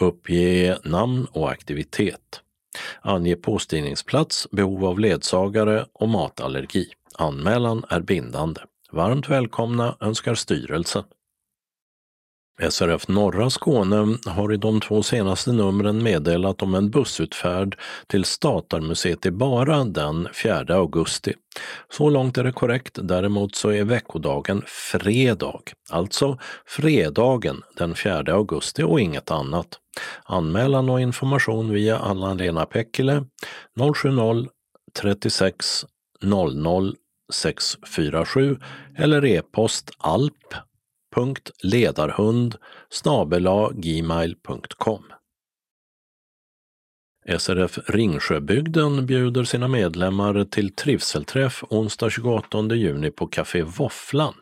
Uppge namn och aktivitet. Ange påstigningsplats, behov av ledsagare och matallergi. Anmälan är bindande. Varmt välkomna önskar styrelsen. S R F Norra Skåne har i de två senaste numren meddelat om en bussutfärd till Statarmuseet i Bara den fjärde augusti. Så långt är det korrekt, däremot så är veckodagen fredag, alltså fredagen den fjärde augusti och inget annat. Anmälan och information via Anna-Lena Pekkele noll sju noll, trettiosex, noll noll, sexhundrafyrtiosju eller e-post alp. ledarhund snabel-a gmail punkt com. S R F Ringsjöbygden bjuder sina medlemmar till trivselträff onsdag tjugoåttonde juni på Café Våfflan.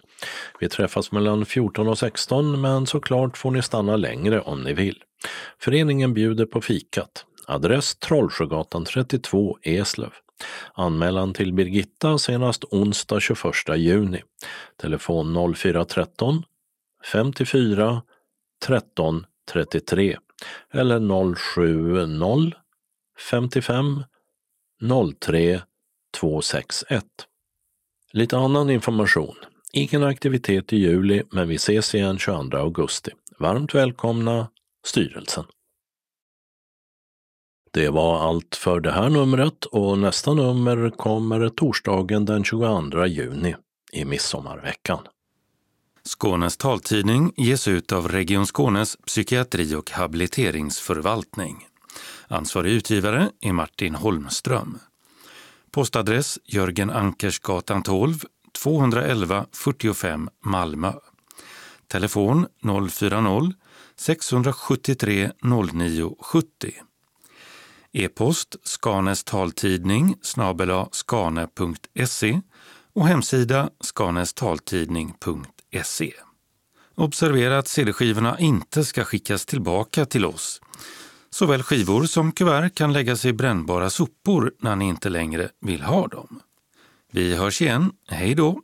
Vi träffas mellan fjorton och sexton, men såklart får ni stanna längre om ni vill. Föreningen bjuder på fikat. Adress Trollsjögatan trettiotvå, Eslöv. Anmälan till Birgitta senast onsdag tjugoförsta juni. Telefon noll fyra tretton, femtiofyra, tretton, trettiotre eller noll sju noll, femtiofem, noll tre, tvåhundrasextioett. Lite annan information. Ingen aktivitet i juli, men vi ses igen tjugoandra augusti. Varmt välkomna, styrelsen. Det var allt för det här numret och nästa nummer kommer torsdagen den tjugoandra juni i midsommarveckan. Skånes taltidning ges ut av Region Skånes psykiatri- och habiliteringsförvaltning. Ansvarig utgivare är Martin Holmström. Postadress Jörgen Ankersgatan tolv, tvåhundraelva fyrtiofem Malmö. Telefon noll fyra noll, sexhundrasjuttiotre, noll nio sjuttio. E-post Skanes taltidning snabel-a skane punkt se och hemsida skanestaltidning punkt se. Observera att cd-skivorna inte ska skickas tillbaka till oss. Såväl skivor som kuvert kan läggas i brännbara sopor när ni inte längre vill ha dem. Vi hörs igen. Hej då!